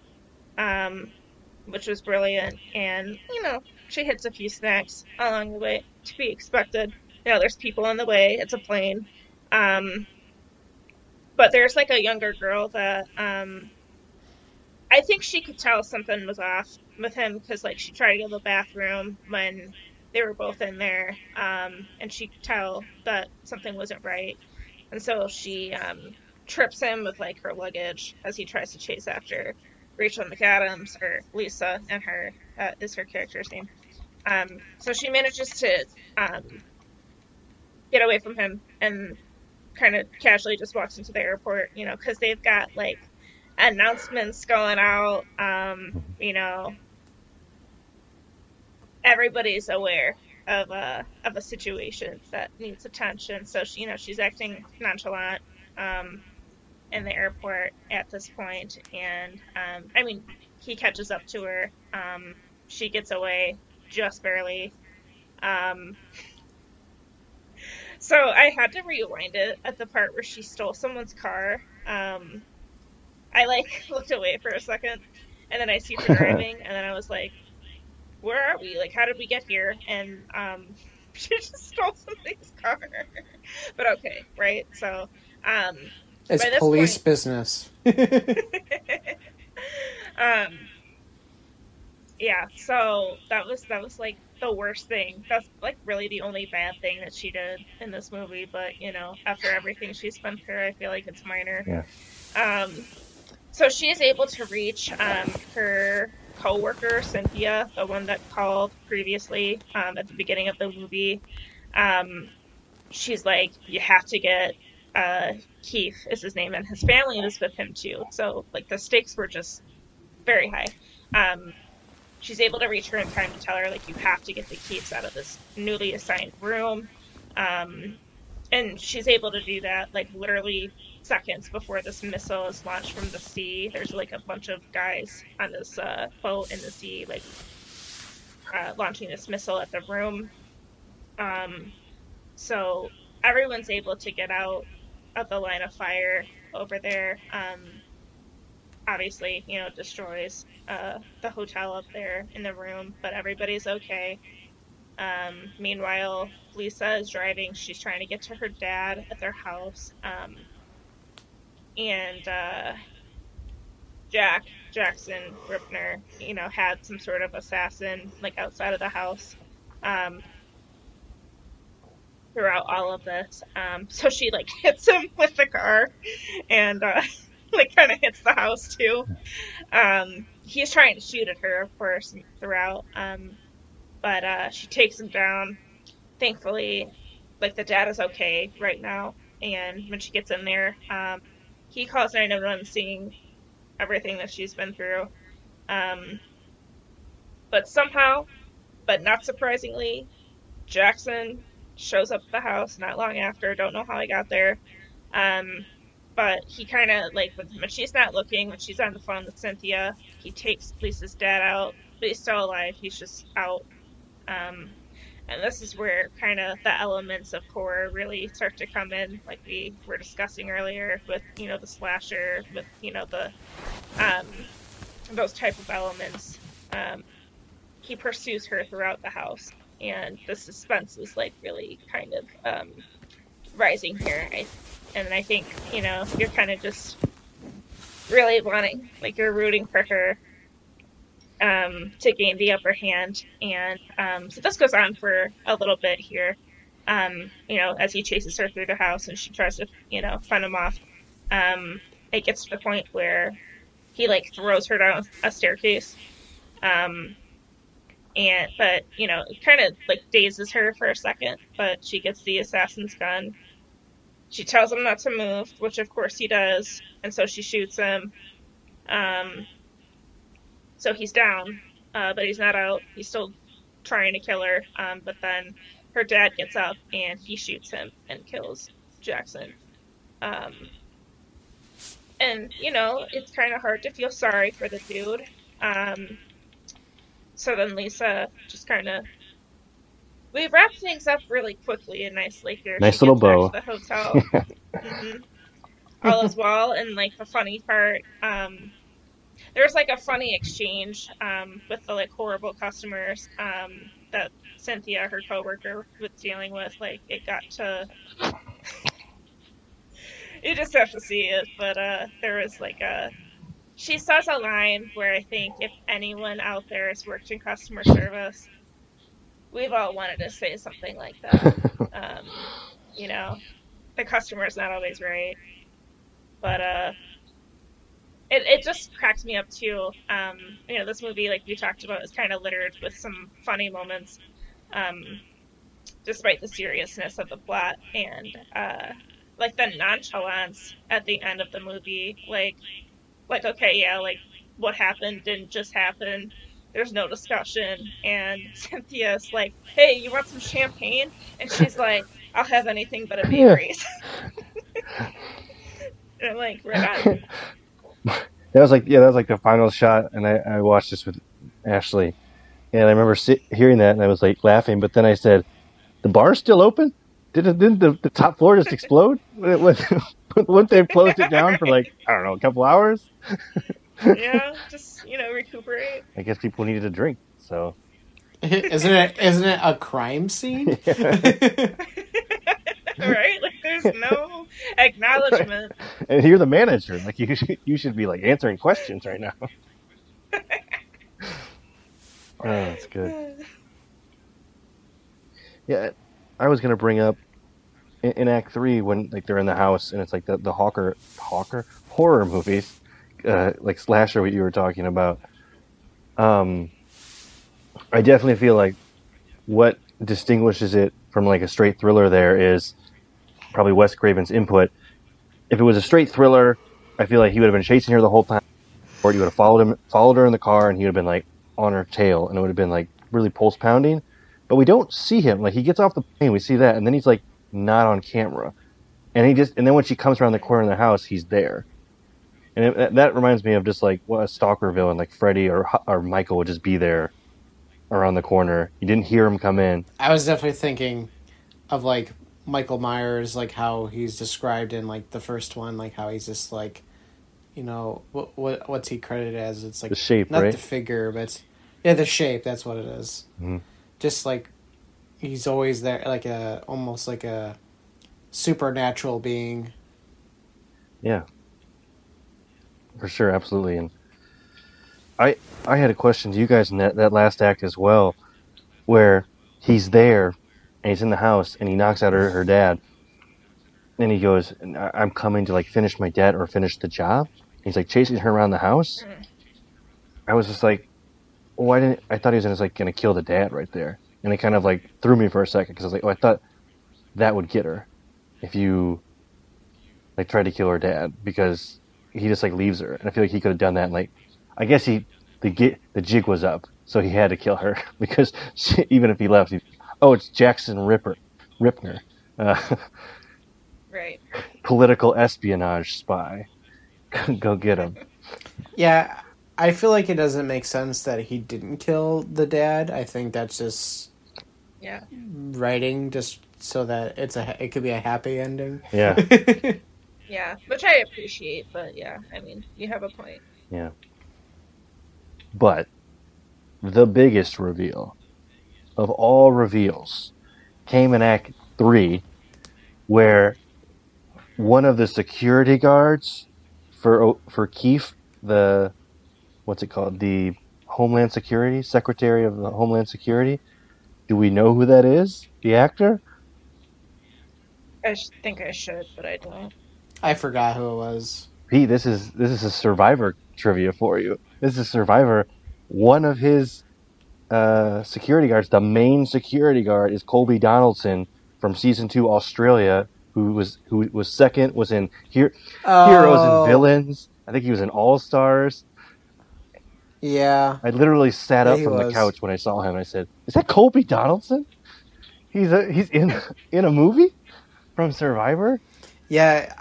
which was brilliant. And, you know, she hits a few snacks along the way, to be expected. You know, there's people on the way. It's a plane. But there's, like, a younger girl that I think she could tell something was off with him, because, like, she tried to go to the bathroom when they were both in there, and she could tell that something wasn't right. And so she trips him with like her luggage as he tries to chase after Rachel McAdams, or Lisa, and her is her character's name. So she manages to get away from him and kind of casually just walks into the airport, you know, because they've got like announcements going out. You know, everybody's aware of a situation that needs attention. So she, you know, she's acting nonchalant in the airport at this point, and I mean, he catches up to her. She gets away just barely. So I had to rewind it at the part where she stole someone's car. I like looked away for a second, and then I see her driving, and then I was like, where are we? Like, how did we get here? And she just stole somebody's car. But okay, right? So it's police point, business. Yeah, so that was like the worst thing. That's like really the only bad thing that she did in this movie, but you know, after everything she's been through, I feel like it's minor. Yeah. So she is able to reach her co-worker Cynthia, the one that called previously at the beginning of the movie. She's like, you have to get Keith is his name, and his family is with him too, so like the stakes were just very high. She's able to reach her in time to tell her like, you have to get the Keiths out of this newly assigned room, and she's able to do that like literally seconds before this missile is launched from the sea. There's like a bunch of guys on this boat in the sea like launching this missile at the room, so everyone's able to get out of the line of fire over there. Obviously, you know, it destroys the hotel up there in the room, but everybody's okay. Meanwhile, Lisa is driving. She's trying to get to her dad at their house. And Jackson Rippner, you know, had some sort of assassin, like, outside of the house. Throughout all of this, so she like hits him with the car, and like kind of hits the house too. He's trying to shoot at her, of course, throughout, but she takes him down. Thankfully, like the dad is okay right now, and when she gets in there, he calls 911, seeing everything that she's been through. But somehow, but not surprisingly, Jackson shows up at the house not long after. Don't know how he got there, but he kind of like, when she's not looking, when she's on the phone with Cynthia, he takes Lisa's dad out, but he's still alive. He's just out, And this is where kind of the elements of horror really start to come in, like we were discussing earlier with, you know, the slasher, with, you know, the those type of elements. He pursues her throughout the house, and the suspense is like really kind of rising here. And I think, you know, you're kind of just really wanting, like, you're rooting for her to gain the upper hand. And so this goes on for a little bit here, you know, as he chases her through the house and she tries to, you know, fend him off. It gets to the point where he, like, throws her down a staircase. But, you know, it kind of, like, dazes her for a second, but she gets the assassin's gun. She tells him not to move, which of course he does, and so she shoots him. So he's down, but he's not out. He's still trying to kill her. But then her dad gets up and he shoots him and kills Jackson. And, you know, it's kind of hard to feel sorry for the dude. So then Lisa just kind of... We wrap things up really quickly and nicely here. Nice little bow. The hotel. Yeah. Mm-hmm. All is well. And, like, the funny part... There's, like, a funny exchange with the, like, horrible customers that Cynthia, her coworker, was dealing with. Like, it got to... You just have to see it. But there was, like, a... She says a line where I think if anyone out there has worked in customer service, we've all wanted to say something like that. You know, the customer is not always right. But, It just cracks me up, too. You know, this movie, like you talked about, is kind of littered with some funny moments, despite the seriousness of the plot. And, like, the nonchalance at the end of the movie, like okay, yeah, like, what happened didn't just happen. There's no discussion. And Cynthia's like, hey, you want some champagne? And she's like, I'll have anything but a berries. And I'm like, right on. That was like the final shot, and I watched this with Ashley, and I remember hearing that, and I was like laughing, but then I said, "The bar's still open? Didn't the top floor just explode? Wouldn't they have closed it down for like I don't know, a couple hours?" Yeah, just you know, recuperate. I guess people needed a drink, so isn't it a crime scene? Yeah. Right? Like, there's no acknowledgement. Right. And you're the manager. Like, you should be, like, answering questions right now. Oh, that's good. Yeah, I was going to bring up in Act 3 when, like, they're in the house and it's, like, the Hawker? Horror movies, like slasher, what you were talking about. I definitely feel like what distinguishes it from, like, a straight thriller there is probably Wes Craven's input. If it was a straight thriller, I feel like he would have been chasing her the whole time, or he would have followed her in the car, and he would have been like on her tail, and it would have been like really pulse pounding. But we don't see him. Like, he gets off the plane, we see that, and then he's like not on camera, and then when she comes around the corner in the house, he's there. And that reminds me of just like what a stalker villain like Freddy or Michael would just be there around the corner. You didn't hear him come in. I was definitely thinking of like Michael Myers, like how he's described in like the first one, like how he's just like, you know, what's he credited as? It's like the shape, not right? The figure, but yeah, the shape. That's what it is. Mm-hmm. Just like he's always there, like almost like a supernatural being. Yeah, for sure, absolutely. And I had a question to you guys in that last act as well, where he's there. And he's in the house, and he knocks out her dad. And he goes, I'm coming to, like, finish my debt or finish the job. And he's, like, chasing her around the house. I was just like, why didn't... I thought he was just, like, going to kill the dad right there. And it kind of, like, threw me for a second, because I was like, oh, I thought that would get her if you, like, tried to kill her dad, because he just, like, leaves her. And I feel like he could have done that. And, like, I guess the jig was up, so he had to kill her, because she, even if he left... Oh, it's Jackson Rippner. Right. Political espionage spy. Go get him. Yeah, I feel like it doesn't make sense that he didn't kill the dad. I think that's just yeah, writing just so that it could be a happy ending. Yeah. Yeah, which I appreciate, but yeah, I mean, you have a point. Yeah. But the biggest reveal of all reveals came in Act 3, where one of the security guards for Keefe, the, what's it called? The Homeland Security, Secretary of the Homeland Security. Do we know who that is? The actor? I think I should, but I don't. I forgot who it was. Pete, this is a Survivor trivia for you. This is Survivor. One of his security guards, the main security guard, is Colby Donaldson from season 2 Australia, who was second, was in Heroes and Villains. I think he was in All Stars. Yeah. I literally sat up from the couch when I saw him. I said, "Is that Colby Donaldson? He's in a movie from Survivor?" Yeah.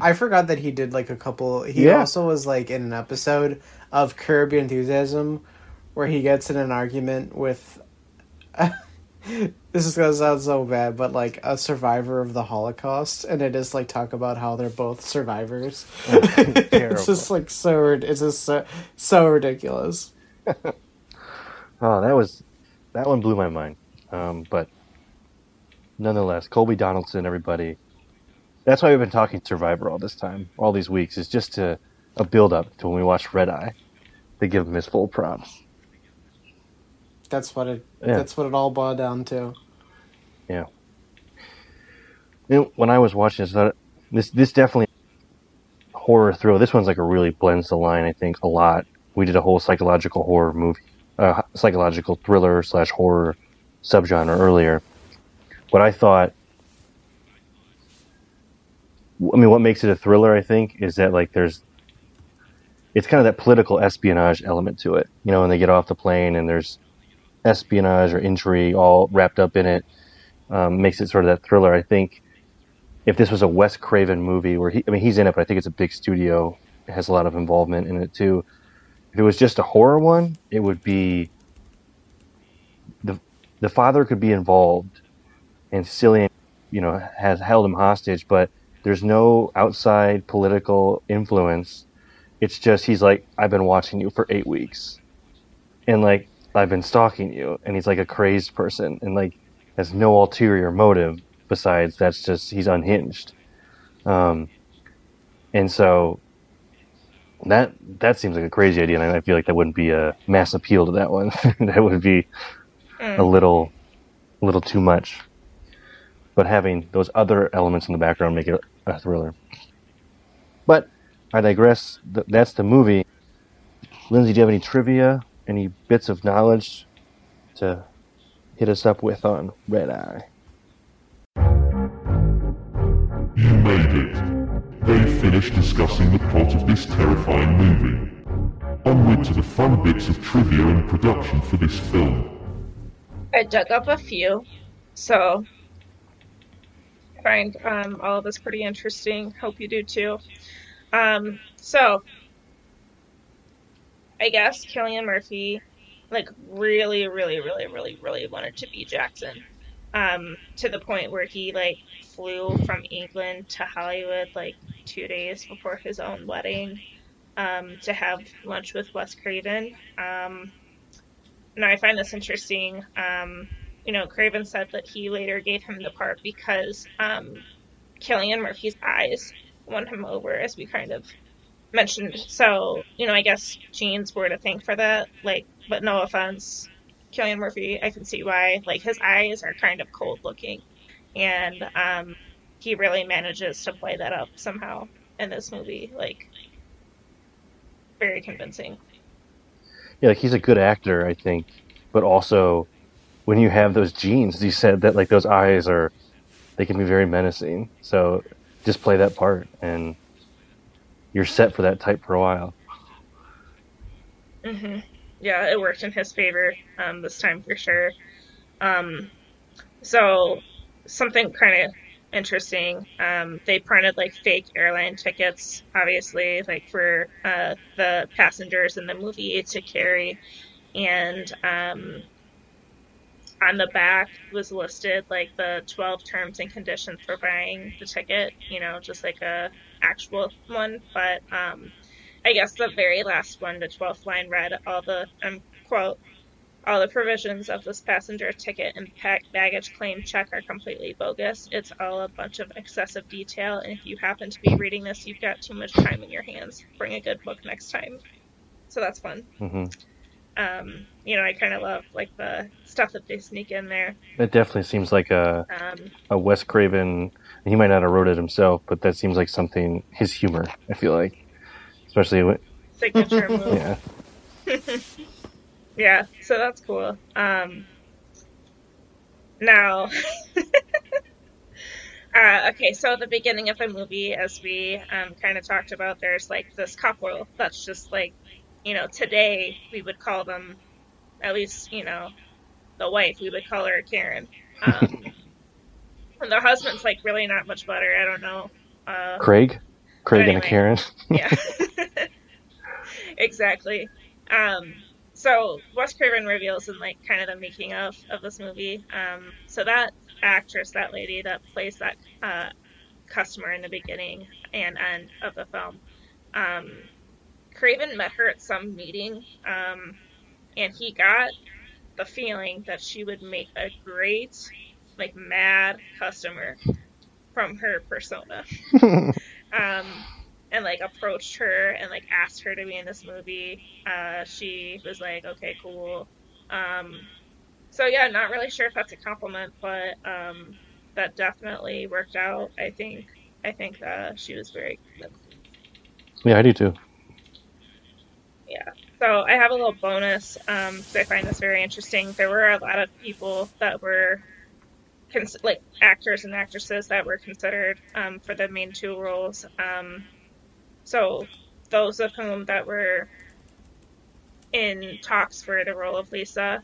I forgot that he did like a couple. He also was like in an episode of Curb Your Enthusiasm where he gets in an argument with this is going to sound so bad, but like a survivor of the Holocaust, and it is like talk about how they're both survivors. It's just like so ridiculous. Oh, that one blew my mind. But nonetheless, Colby Donaldson, everybody. That's why we've been talking Survivor all this time, all these weeks, is just a build-up to when we watch Red Eye. They give him his full props. That's what it all boiled down to. Yeah. You know, when I was watching this definitely horror thrill. This one's like a really blends the line, I think, a lot. We did a whole psychological horror movie, psychological thriller / horror subgenre earlier. But I thought... I mean, what makes it a thriller, I think, is that like it's kind of that political espionage element to it, you know, when they get off the plane and there's espionage or intrigue all wrapped up in it, makes it sort of that thriller. I think if this was a Wes Craven movie where he's in it, but I think it's a big studio, it has a lot of involvement in it too. If it was just a horror one, it would be the father could be involved and Cillian, you know, has held him hostage, but there's no outside political influence. It's just, he's like, I've been watching you for 8 weeks. And like, I've been stalking you. And he's like a crazed person and like has no ulterior motive besides that's just, he's unhinged. And so that seems like a crazy idea. And I feel like that wouldn't be a mass appeal to that one. That would be a little too much. But having those other elements in the background make it a thriller. But I digress. That's the movie. Lindsay, do you have any trivia, any bits of knowledge to hit us up with on Red Eye? You made it. They finished discussing the plot of this terrifying movie. Onward to the fun bits of trivia and production for this film. I dug up a few, so... find all of this pretty interesting. Hope you do too. So I guess Cillian Murphy like really, really, really, really, really wanted to be Jackson, to the point where he like flew from England to Hollywood like 2 days before his own wedding to have lunch with Wes Craven. And I find this interesting. You know, Craven said that he later gave him the part because Cillian Murphy's eyes won him over, as we kind of mentioned. So, you know, I guess genes were to thank for that. Like, but no offense, Cillian Murphy, I can see why. Like, his eyes are kind of cold looking. And he really manages to play that up somehow in this movie. Like, very convincing. Yeah, like, he's a good actor, I think. But also... when you have those genes, you said that like those eyes are, they can be very menacing. So just play that part and you're set for that type for a while. Mm-hmm. Yeah, it worked in his favor this time for sure. So something kind of interesting. They printed like fake airline tickets, obviously, like for the passengers in the movie to carry, and on the back was listed like the 12 terms and conditions for buying the ticket, you know, just like a actual one. But I guess the very last one, the 12th line, read all the quote, all the provisions of this passenger ticket and baggage claim check are completely bogus. It's all a bunch of excessive detail, and if you happen to be reading this, you've got too much time in your hands. Bring a good book next time. So that's fun. Mm-hmm. You know, I kind of love like the stuff that they sneak in there. It definitely seems like a Wes Craven. He might not have wrote it himself, but that seems like something his humor. I feel like, especially when... signature move. Yeah. Yeah, so that's cool. Now, okay, so at the beginning of the movie, as we kind of talked about, there's like this couple that's just like, you know, today we would call them, at least, you know, the wife, we would call her Karen. And the husband's like really not much better. I don't know. Craig anyway, and a Karen. Yeah, exactly. So Wes Craven reveals in like kind of the making of this movie. So that actress, that lady that plays that customer in the beginning and end of the film, Craven met her at some meeting, and he got the feeling that she would make a great, like, mad customer from her persona. And like approached her and like asked her to be in this movie. She was like, okay, cool. So yeah, not really sure if that's a compliment, but that definitely worked out. I think she was very good. Yeah, I do too. Yeah. So I have a little bonus. So I find this very interesting. There were a lot of people that were like actors and actresses that were considered for the main two roles. So those of whom that were in talks for the role of Lisa,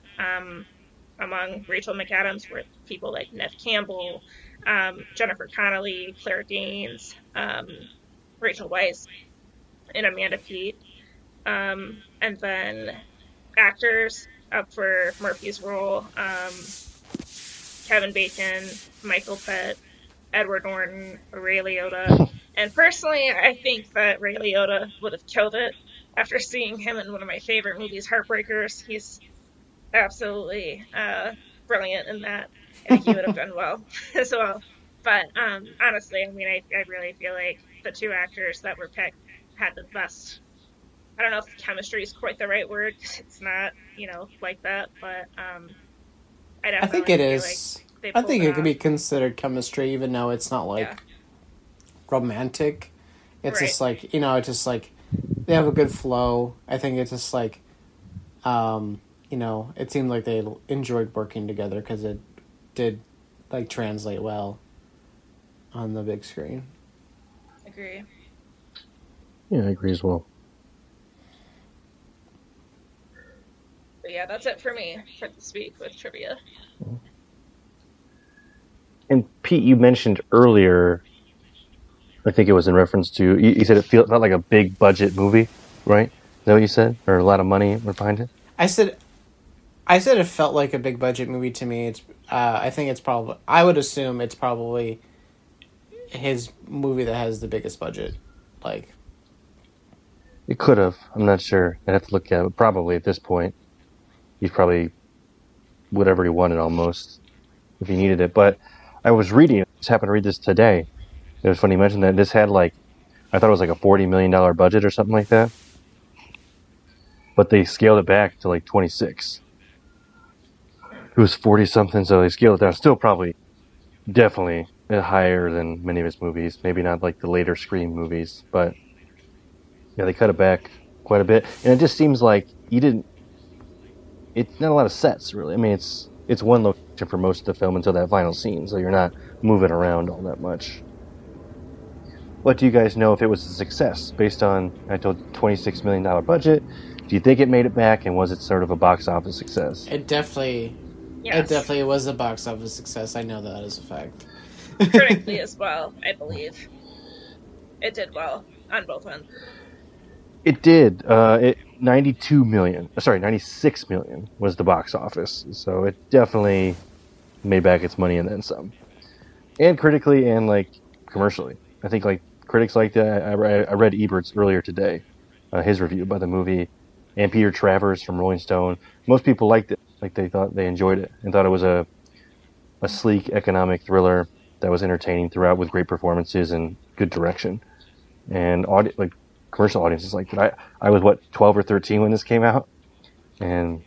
among Rachel McAdams were people like Neve Campbell, Jennifer Connelly, Claire Danes, Rachel Weisz, and Amanda Peet. And then actors up for Murphy's role, Kevin Bacon, Michael Pitt, Edward Norton, Ray Liotta. And personally, I think that Ray Liotta would have killed it after seeing him in one of my favorite movies, Heartbreakers. He's absolutely brilliant in that. I think he would have done well as well. But honestly, I mean, I really feel like the two actors that were picked had the best. I don't know if chemistry is quite the right word, 'cause it's not, you know, like that. But I think it is. Like I think it could be considered chemistry, even though it's not like... Yeah. Romantic. It's right. Just like, you know, it's just like they have a good flow. I think it's just like you know, it seemed like they enjoyed working together because it did like translate well on the big screen. Agree. Yeah, I agree as well. But yeah, that's it for me for this week with trivia. And Pete, you mentioned earlier, I think it was in reference to, you said it felt like a big budget movie, right? Is that what you said? Or a lot of money were behind it? I said it felt like a big budget movie to me. It's, I think it's probably, I would assume it's probably his movie that has the biggest budget. Like, it could have. I'm not sure. I'd have to look at it. Probably at this point, he's probably whatever he wanted almost if he needed it. But I was reading, I just happened to read this today. It was funny you mentioned that. This had like, I thought it was like a $40 million budget or something like that. But they scaled it back to like 26. It was 40 something, so they scaled it down. Still probably, definitely higher than many of his movies. Maybe not like the later Scream movies, but yeah, they cut it back quite a bit. And it just seems like you didn't, it's not a lot of sets really. I mean, it's one location for most of the film until that final scene, so you're not moving around all that much. What do you guys know if it was a success based on, I told you, $26 million budget? Do you think it made it back, and was it sort of a box office success? It definitely was a box office success. I know that as a fact. Critically as well, I believe. It did well on both ends. It did. 92 million. Sorry, 96 million was the box office. So it definitely made back its money and then some. And critically and, like, commercially. I think, like, critics liked it. I read Ebert's earlier today, his review by the movie, and Peter Travers from Rolling Stone. Most people liked it. Like, they thought they enjoyed it and thought it was a sleek economic thriller that was entertaining throughout with great performances and good direction. And, like, commercial audiences liked it. I was, 12 or 13 when this came out? And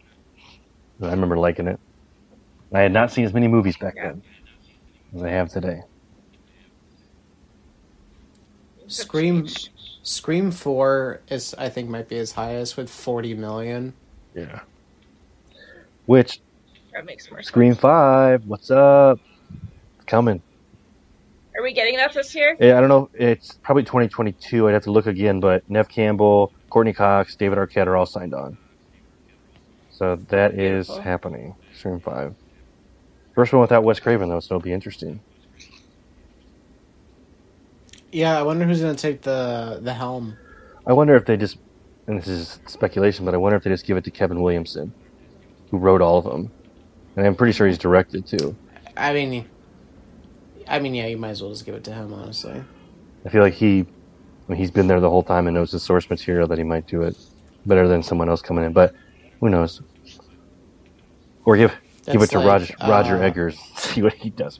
I remember liking it. I had not seen as many movies back then as I have today. Scream 4 is, I think, might be his highest with 40 million. Yeah. Which that makes more sense. Scream 5, what's up? Coming. Are we getting that this year? Yeah, I don't know. It's probably 2022. I'd have to look again, but Neve Campbell, Courtney Cox, David Arquette are all signed on. So that Beautiful. Is happening. Scream 5. First one without Wes Craven, though, so it'll be interesting. Yeah, I wonder who's going to take the helm. I wonder if they just, and this is speculation, but I wonder if they just give it to Kevin Williamson, who wrote all of them. And I'm pretty sure he's directed, too. I mean, yeah, you might as well just give it to him, honestly. I feel like he's been there the whole time and knows the source material that he might do it better than someone else coming in, but who knows? Or give it to Roger Eggers. See what he does.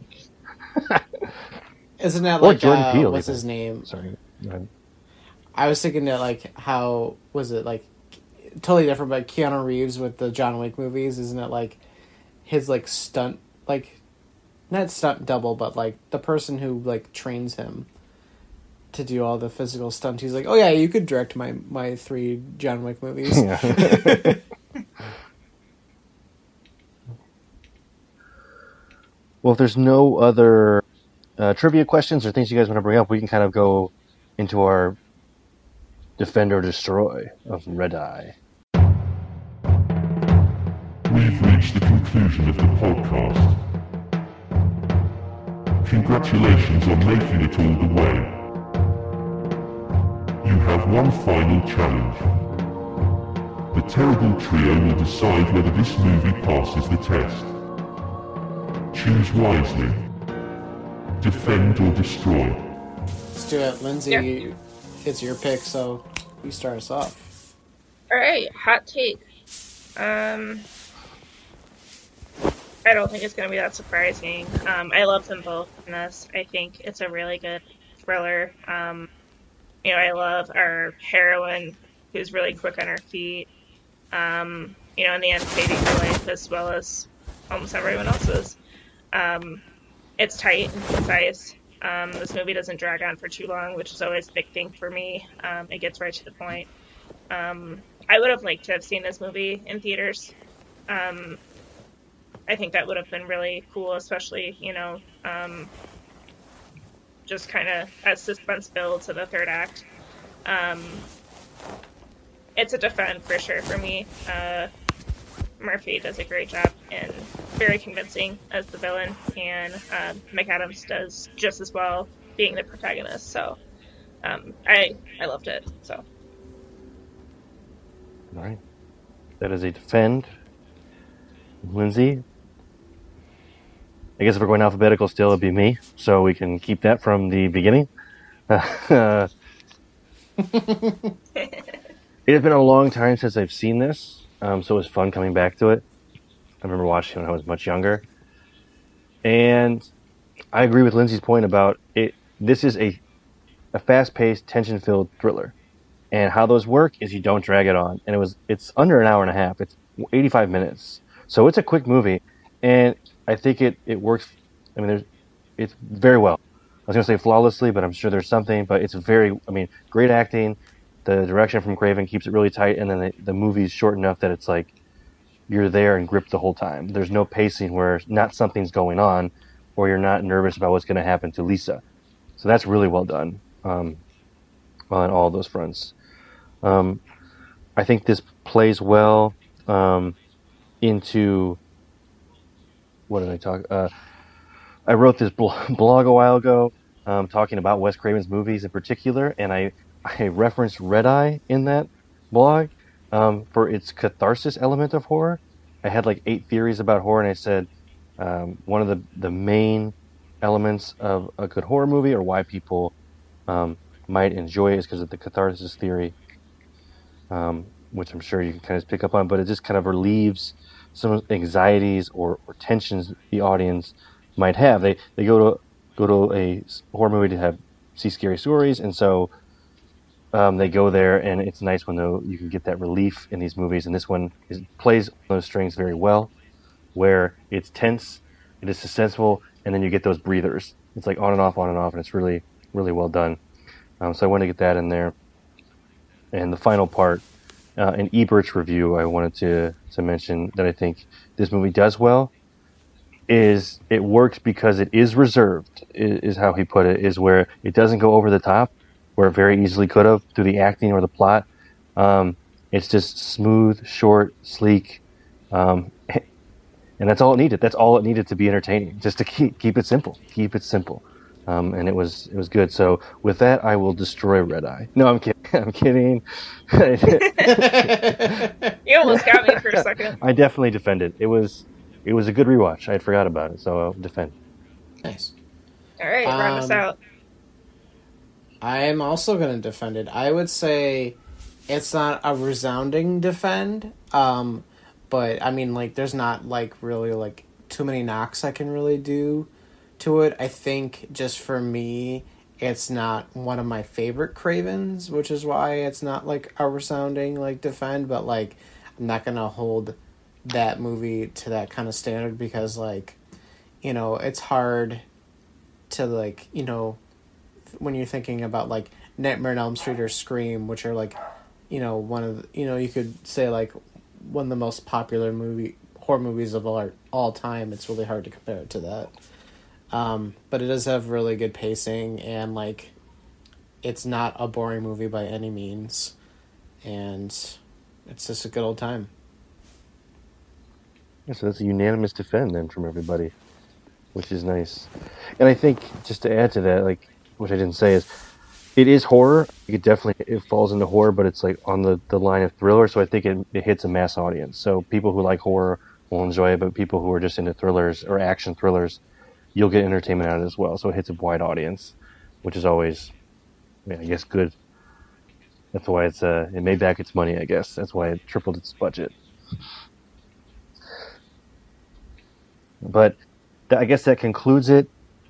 Isn't that like Jordan Peele, what's his name? Sorry, I was thinking that like how was it like totally different, but Keanu Reeves with the John Wick movies, isn't it like his like stunt like not stunt double, but like the person who like trains him to do all the physical stunts? He's like, oh yeah, you could direct my 3 John Wick movies. Yeah. Well, if there's no other trivia questions or things you guys want to bring up, we can kind of go into our Defend or Destroy of Red Eye. We've reached the conclusion of the podcast. Congratulations on making it all the way. You have one final challenge. The terrible trio will decide whether this movie passes the test. Choose wisely. Defend or destroy. Let's do it. Lindsay, yeah. It's your pick, so you start us off. All right, hot take. I don't think it's going to be that surprising. I love them both in this. I think it's a really good thriller. I love our heroine, who's really quick on her feet. In the end, saving her life as well as almost everyone else's. It's tight and concise. This movie doesn't drag on for too long, which is always a big thing for me. It gets right to the point. I would have liked to have seen this movie in theaters. I think that would have been really cool, especially, just kind of as suspense builds to the third act. It's a defend for sure for me. Murphy does a great job and very convincing as the villain, and McAdams does just as well being the protagonist, so I loved it. So all right, that is a defend. Lindsay, I guess if we're going alphabetical still, it'd be me, so we can keep that from the beginning. It has been a long time since I've seen this. So it was fun coming back to it. I remember watching it when I was much younger. And I agree with Lindsay's point about it. This is a fast-paced, tension-filled thriller. And how those work is you don't drag it on. And it's under an hour and a half. It's 85 minutes. So it's a quick movie. And I think it works. I mean, it's very well. I was going to say flawlessly, but I'm sure there's something. But it's great acting. The direction from Craven keeps it really tight, and then the movie's short enough that it's like you're there and gripped the whole time. There's no pacing where not something's going on or you're not nervous about what's going to happen to Lisa. So that's really well done on all those fronts. I think this plays well into... What did I talk... I wrote this blog a while ago talking about Wes Craven's movies in particular, and I I referenced Red Eye in that blog for its catharsis element of horror. I had like 8 theories about horror, and I said one of the main elements of a good horror movie, or why people might enjoy it, is because of the catharsis theory, which I'm sure you can kind of pick up on, but it just kind of relieves some anxieties or tensions the audience might have. They go to a horror movie to see scary stories, and so they go there, and it's nice when you can get that relief in these movies. And this one plays those strings very well, where it's tense, it is suspenseful, and then you get those breathers. It's like on and off, and it's really, really well done. So I wanted to get that in there. And the final part, in Ebert's review, I wanted to mention that I think this movie does well, is it works because it is reserved, is how he put it, is where it doesn't go over the top, where it very easily could have through the acting or the plot. It's just smooth, short, sleek, and that's all it needed. That's all it needed to be entertaining, just to keep it simple. Keep it simple. And it was good. So with that, I will destroy Red Eye. No, I'm kidding. I'm kidding. You almost got me for a second. I definitely defend it. It was a good rewatch. I had forgot about it, so I'll defend. Nice. All right, round us out. I'm also going to defend it. I would say it's not a resounding defend, but I mean, like, there's not like really like too many knocks I can really do to it. I think just for me, it's not one of my favorite Cravens, which is why it's not like a resounding like defend. But like, I'm not going to hold that movie to that kind of standard because, like, you know, it's hard to, like, you know, when you're thinking about like Nightmare on Elm Street or Scream, which are like, you know, one of the, you know, you could say like one of the most popular horror movies of all time. It's really hard to compare it to that. But it does have really good pacing, and like, it's not a boring movie by any means, and it's just a good old time. Yeah, so that's a unanimous defend then from everybody, which is nice. And I think just to add to that, like, which I didn't say, is it is horror. It falls into horror, but it's like on the line of thriller. So I think it hits a mass audience. So people who like horror will enjoy it, but people who are just into thrillers or action thrillers, you'll get entertainment out of it as well. So it hits a wide audience, which is always, I guess, good. That's why it's it made back its money, I guess. That's why it tripled its budget. But I guess that concludes it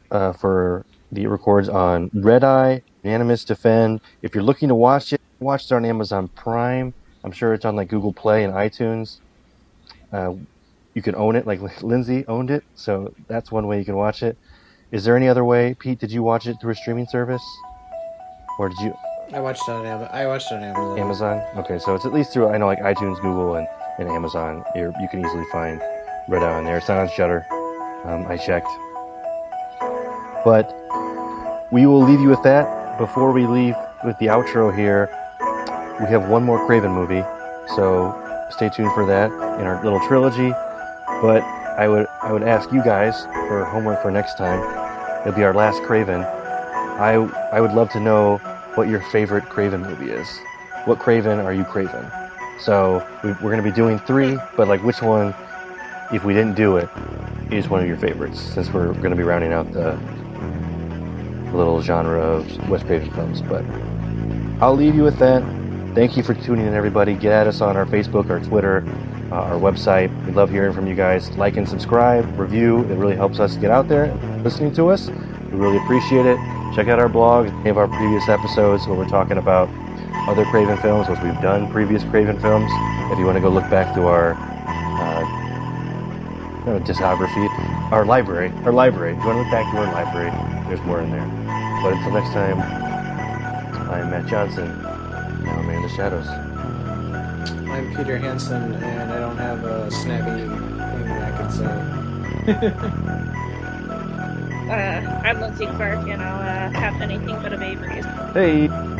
for the records on Red Eye, unanimous defend. If you're looking to watch it, watch it on Amazon Prime. I'm sure it's on like Google Play and iTunes. You can own it, like Lindsay owned it, so that's one way you can watch it. Is there any other way? Pete, did you watch it through a streaming service, or did you? I watched it on Amazon. Amazon. Okay, so it's at least through, I know, like iTunes, Google, and Amazon. You can easily find Red Eye on there. It's not on Shudder. I checked, but we will leave you with that. Before we leave with the outro here, we have one more Craven movie, so stay tuned for that in our little trilogy. But I would ask you guys for homework for next time. It'll be our last Craven. I would love to know what your favorite Craven movie is. What Craven are you Craven? So we're going to be doing 3, but like, which one, if we didn't do it, is one of your favorites? Since we're going to be rounding out the little genre of Wes Craven films. But I'll leave you with that. Thank you for tuning in, everybody. Get at us on our Facebook, our Twitter, our website. We love hearing from you guys. Like and subscribe, review. It really helps us get out there listening to us. We really appreciate it. Check out our blog, any of our previous episodes where we're talking about other Craven films, which we've done previous Craven films. If you want to go look back to our discography, our library. If you want to look back to our library, there's more in there. But until next time, I'm Matt Johnson, now I'm in the shadows. I'm Peter Hansen, and I don't have a snappy thing that I could say. I'm Lindsay Clark, and I'll have anything but a baby. Hey!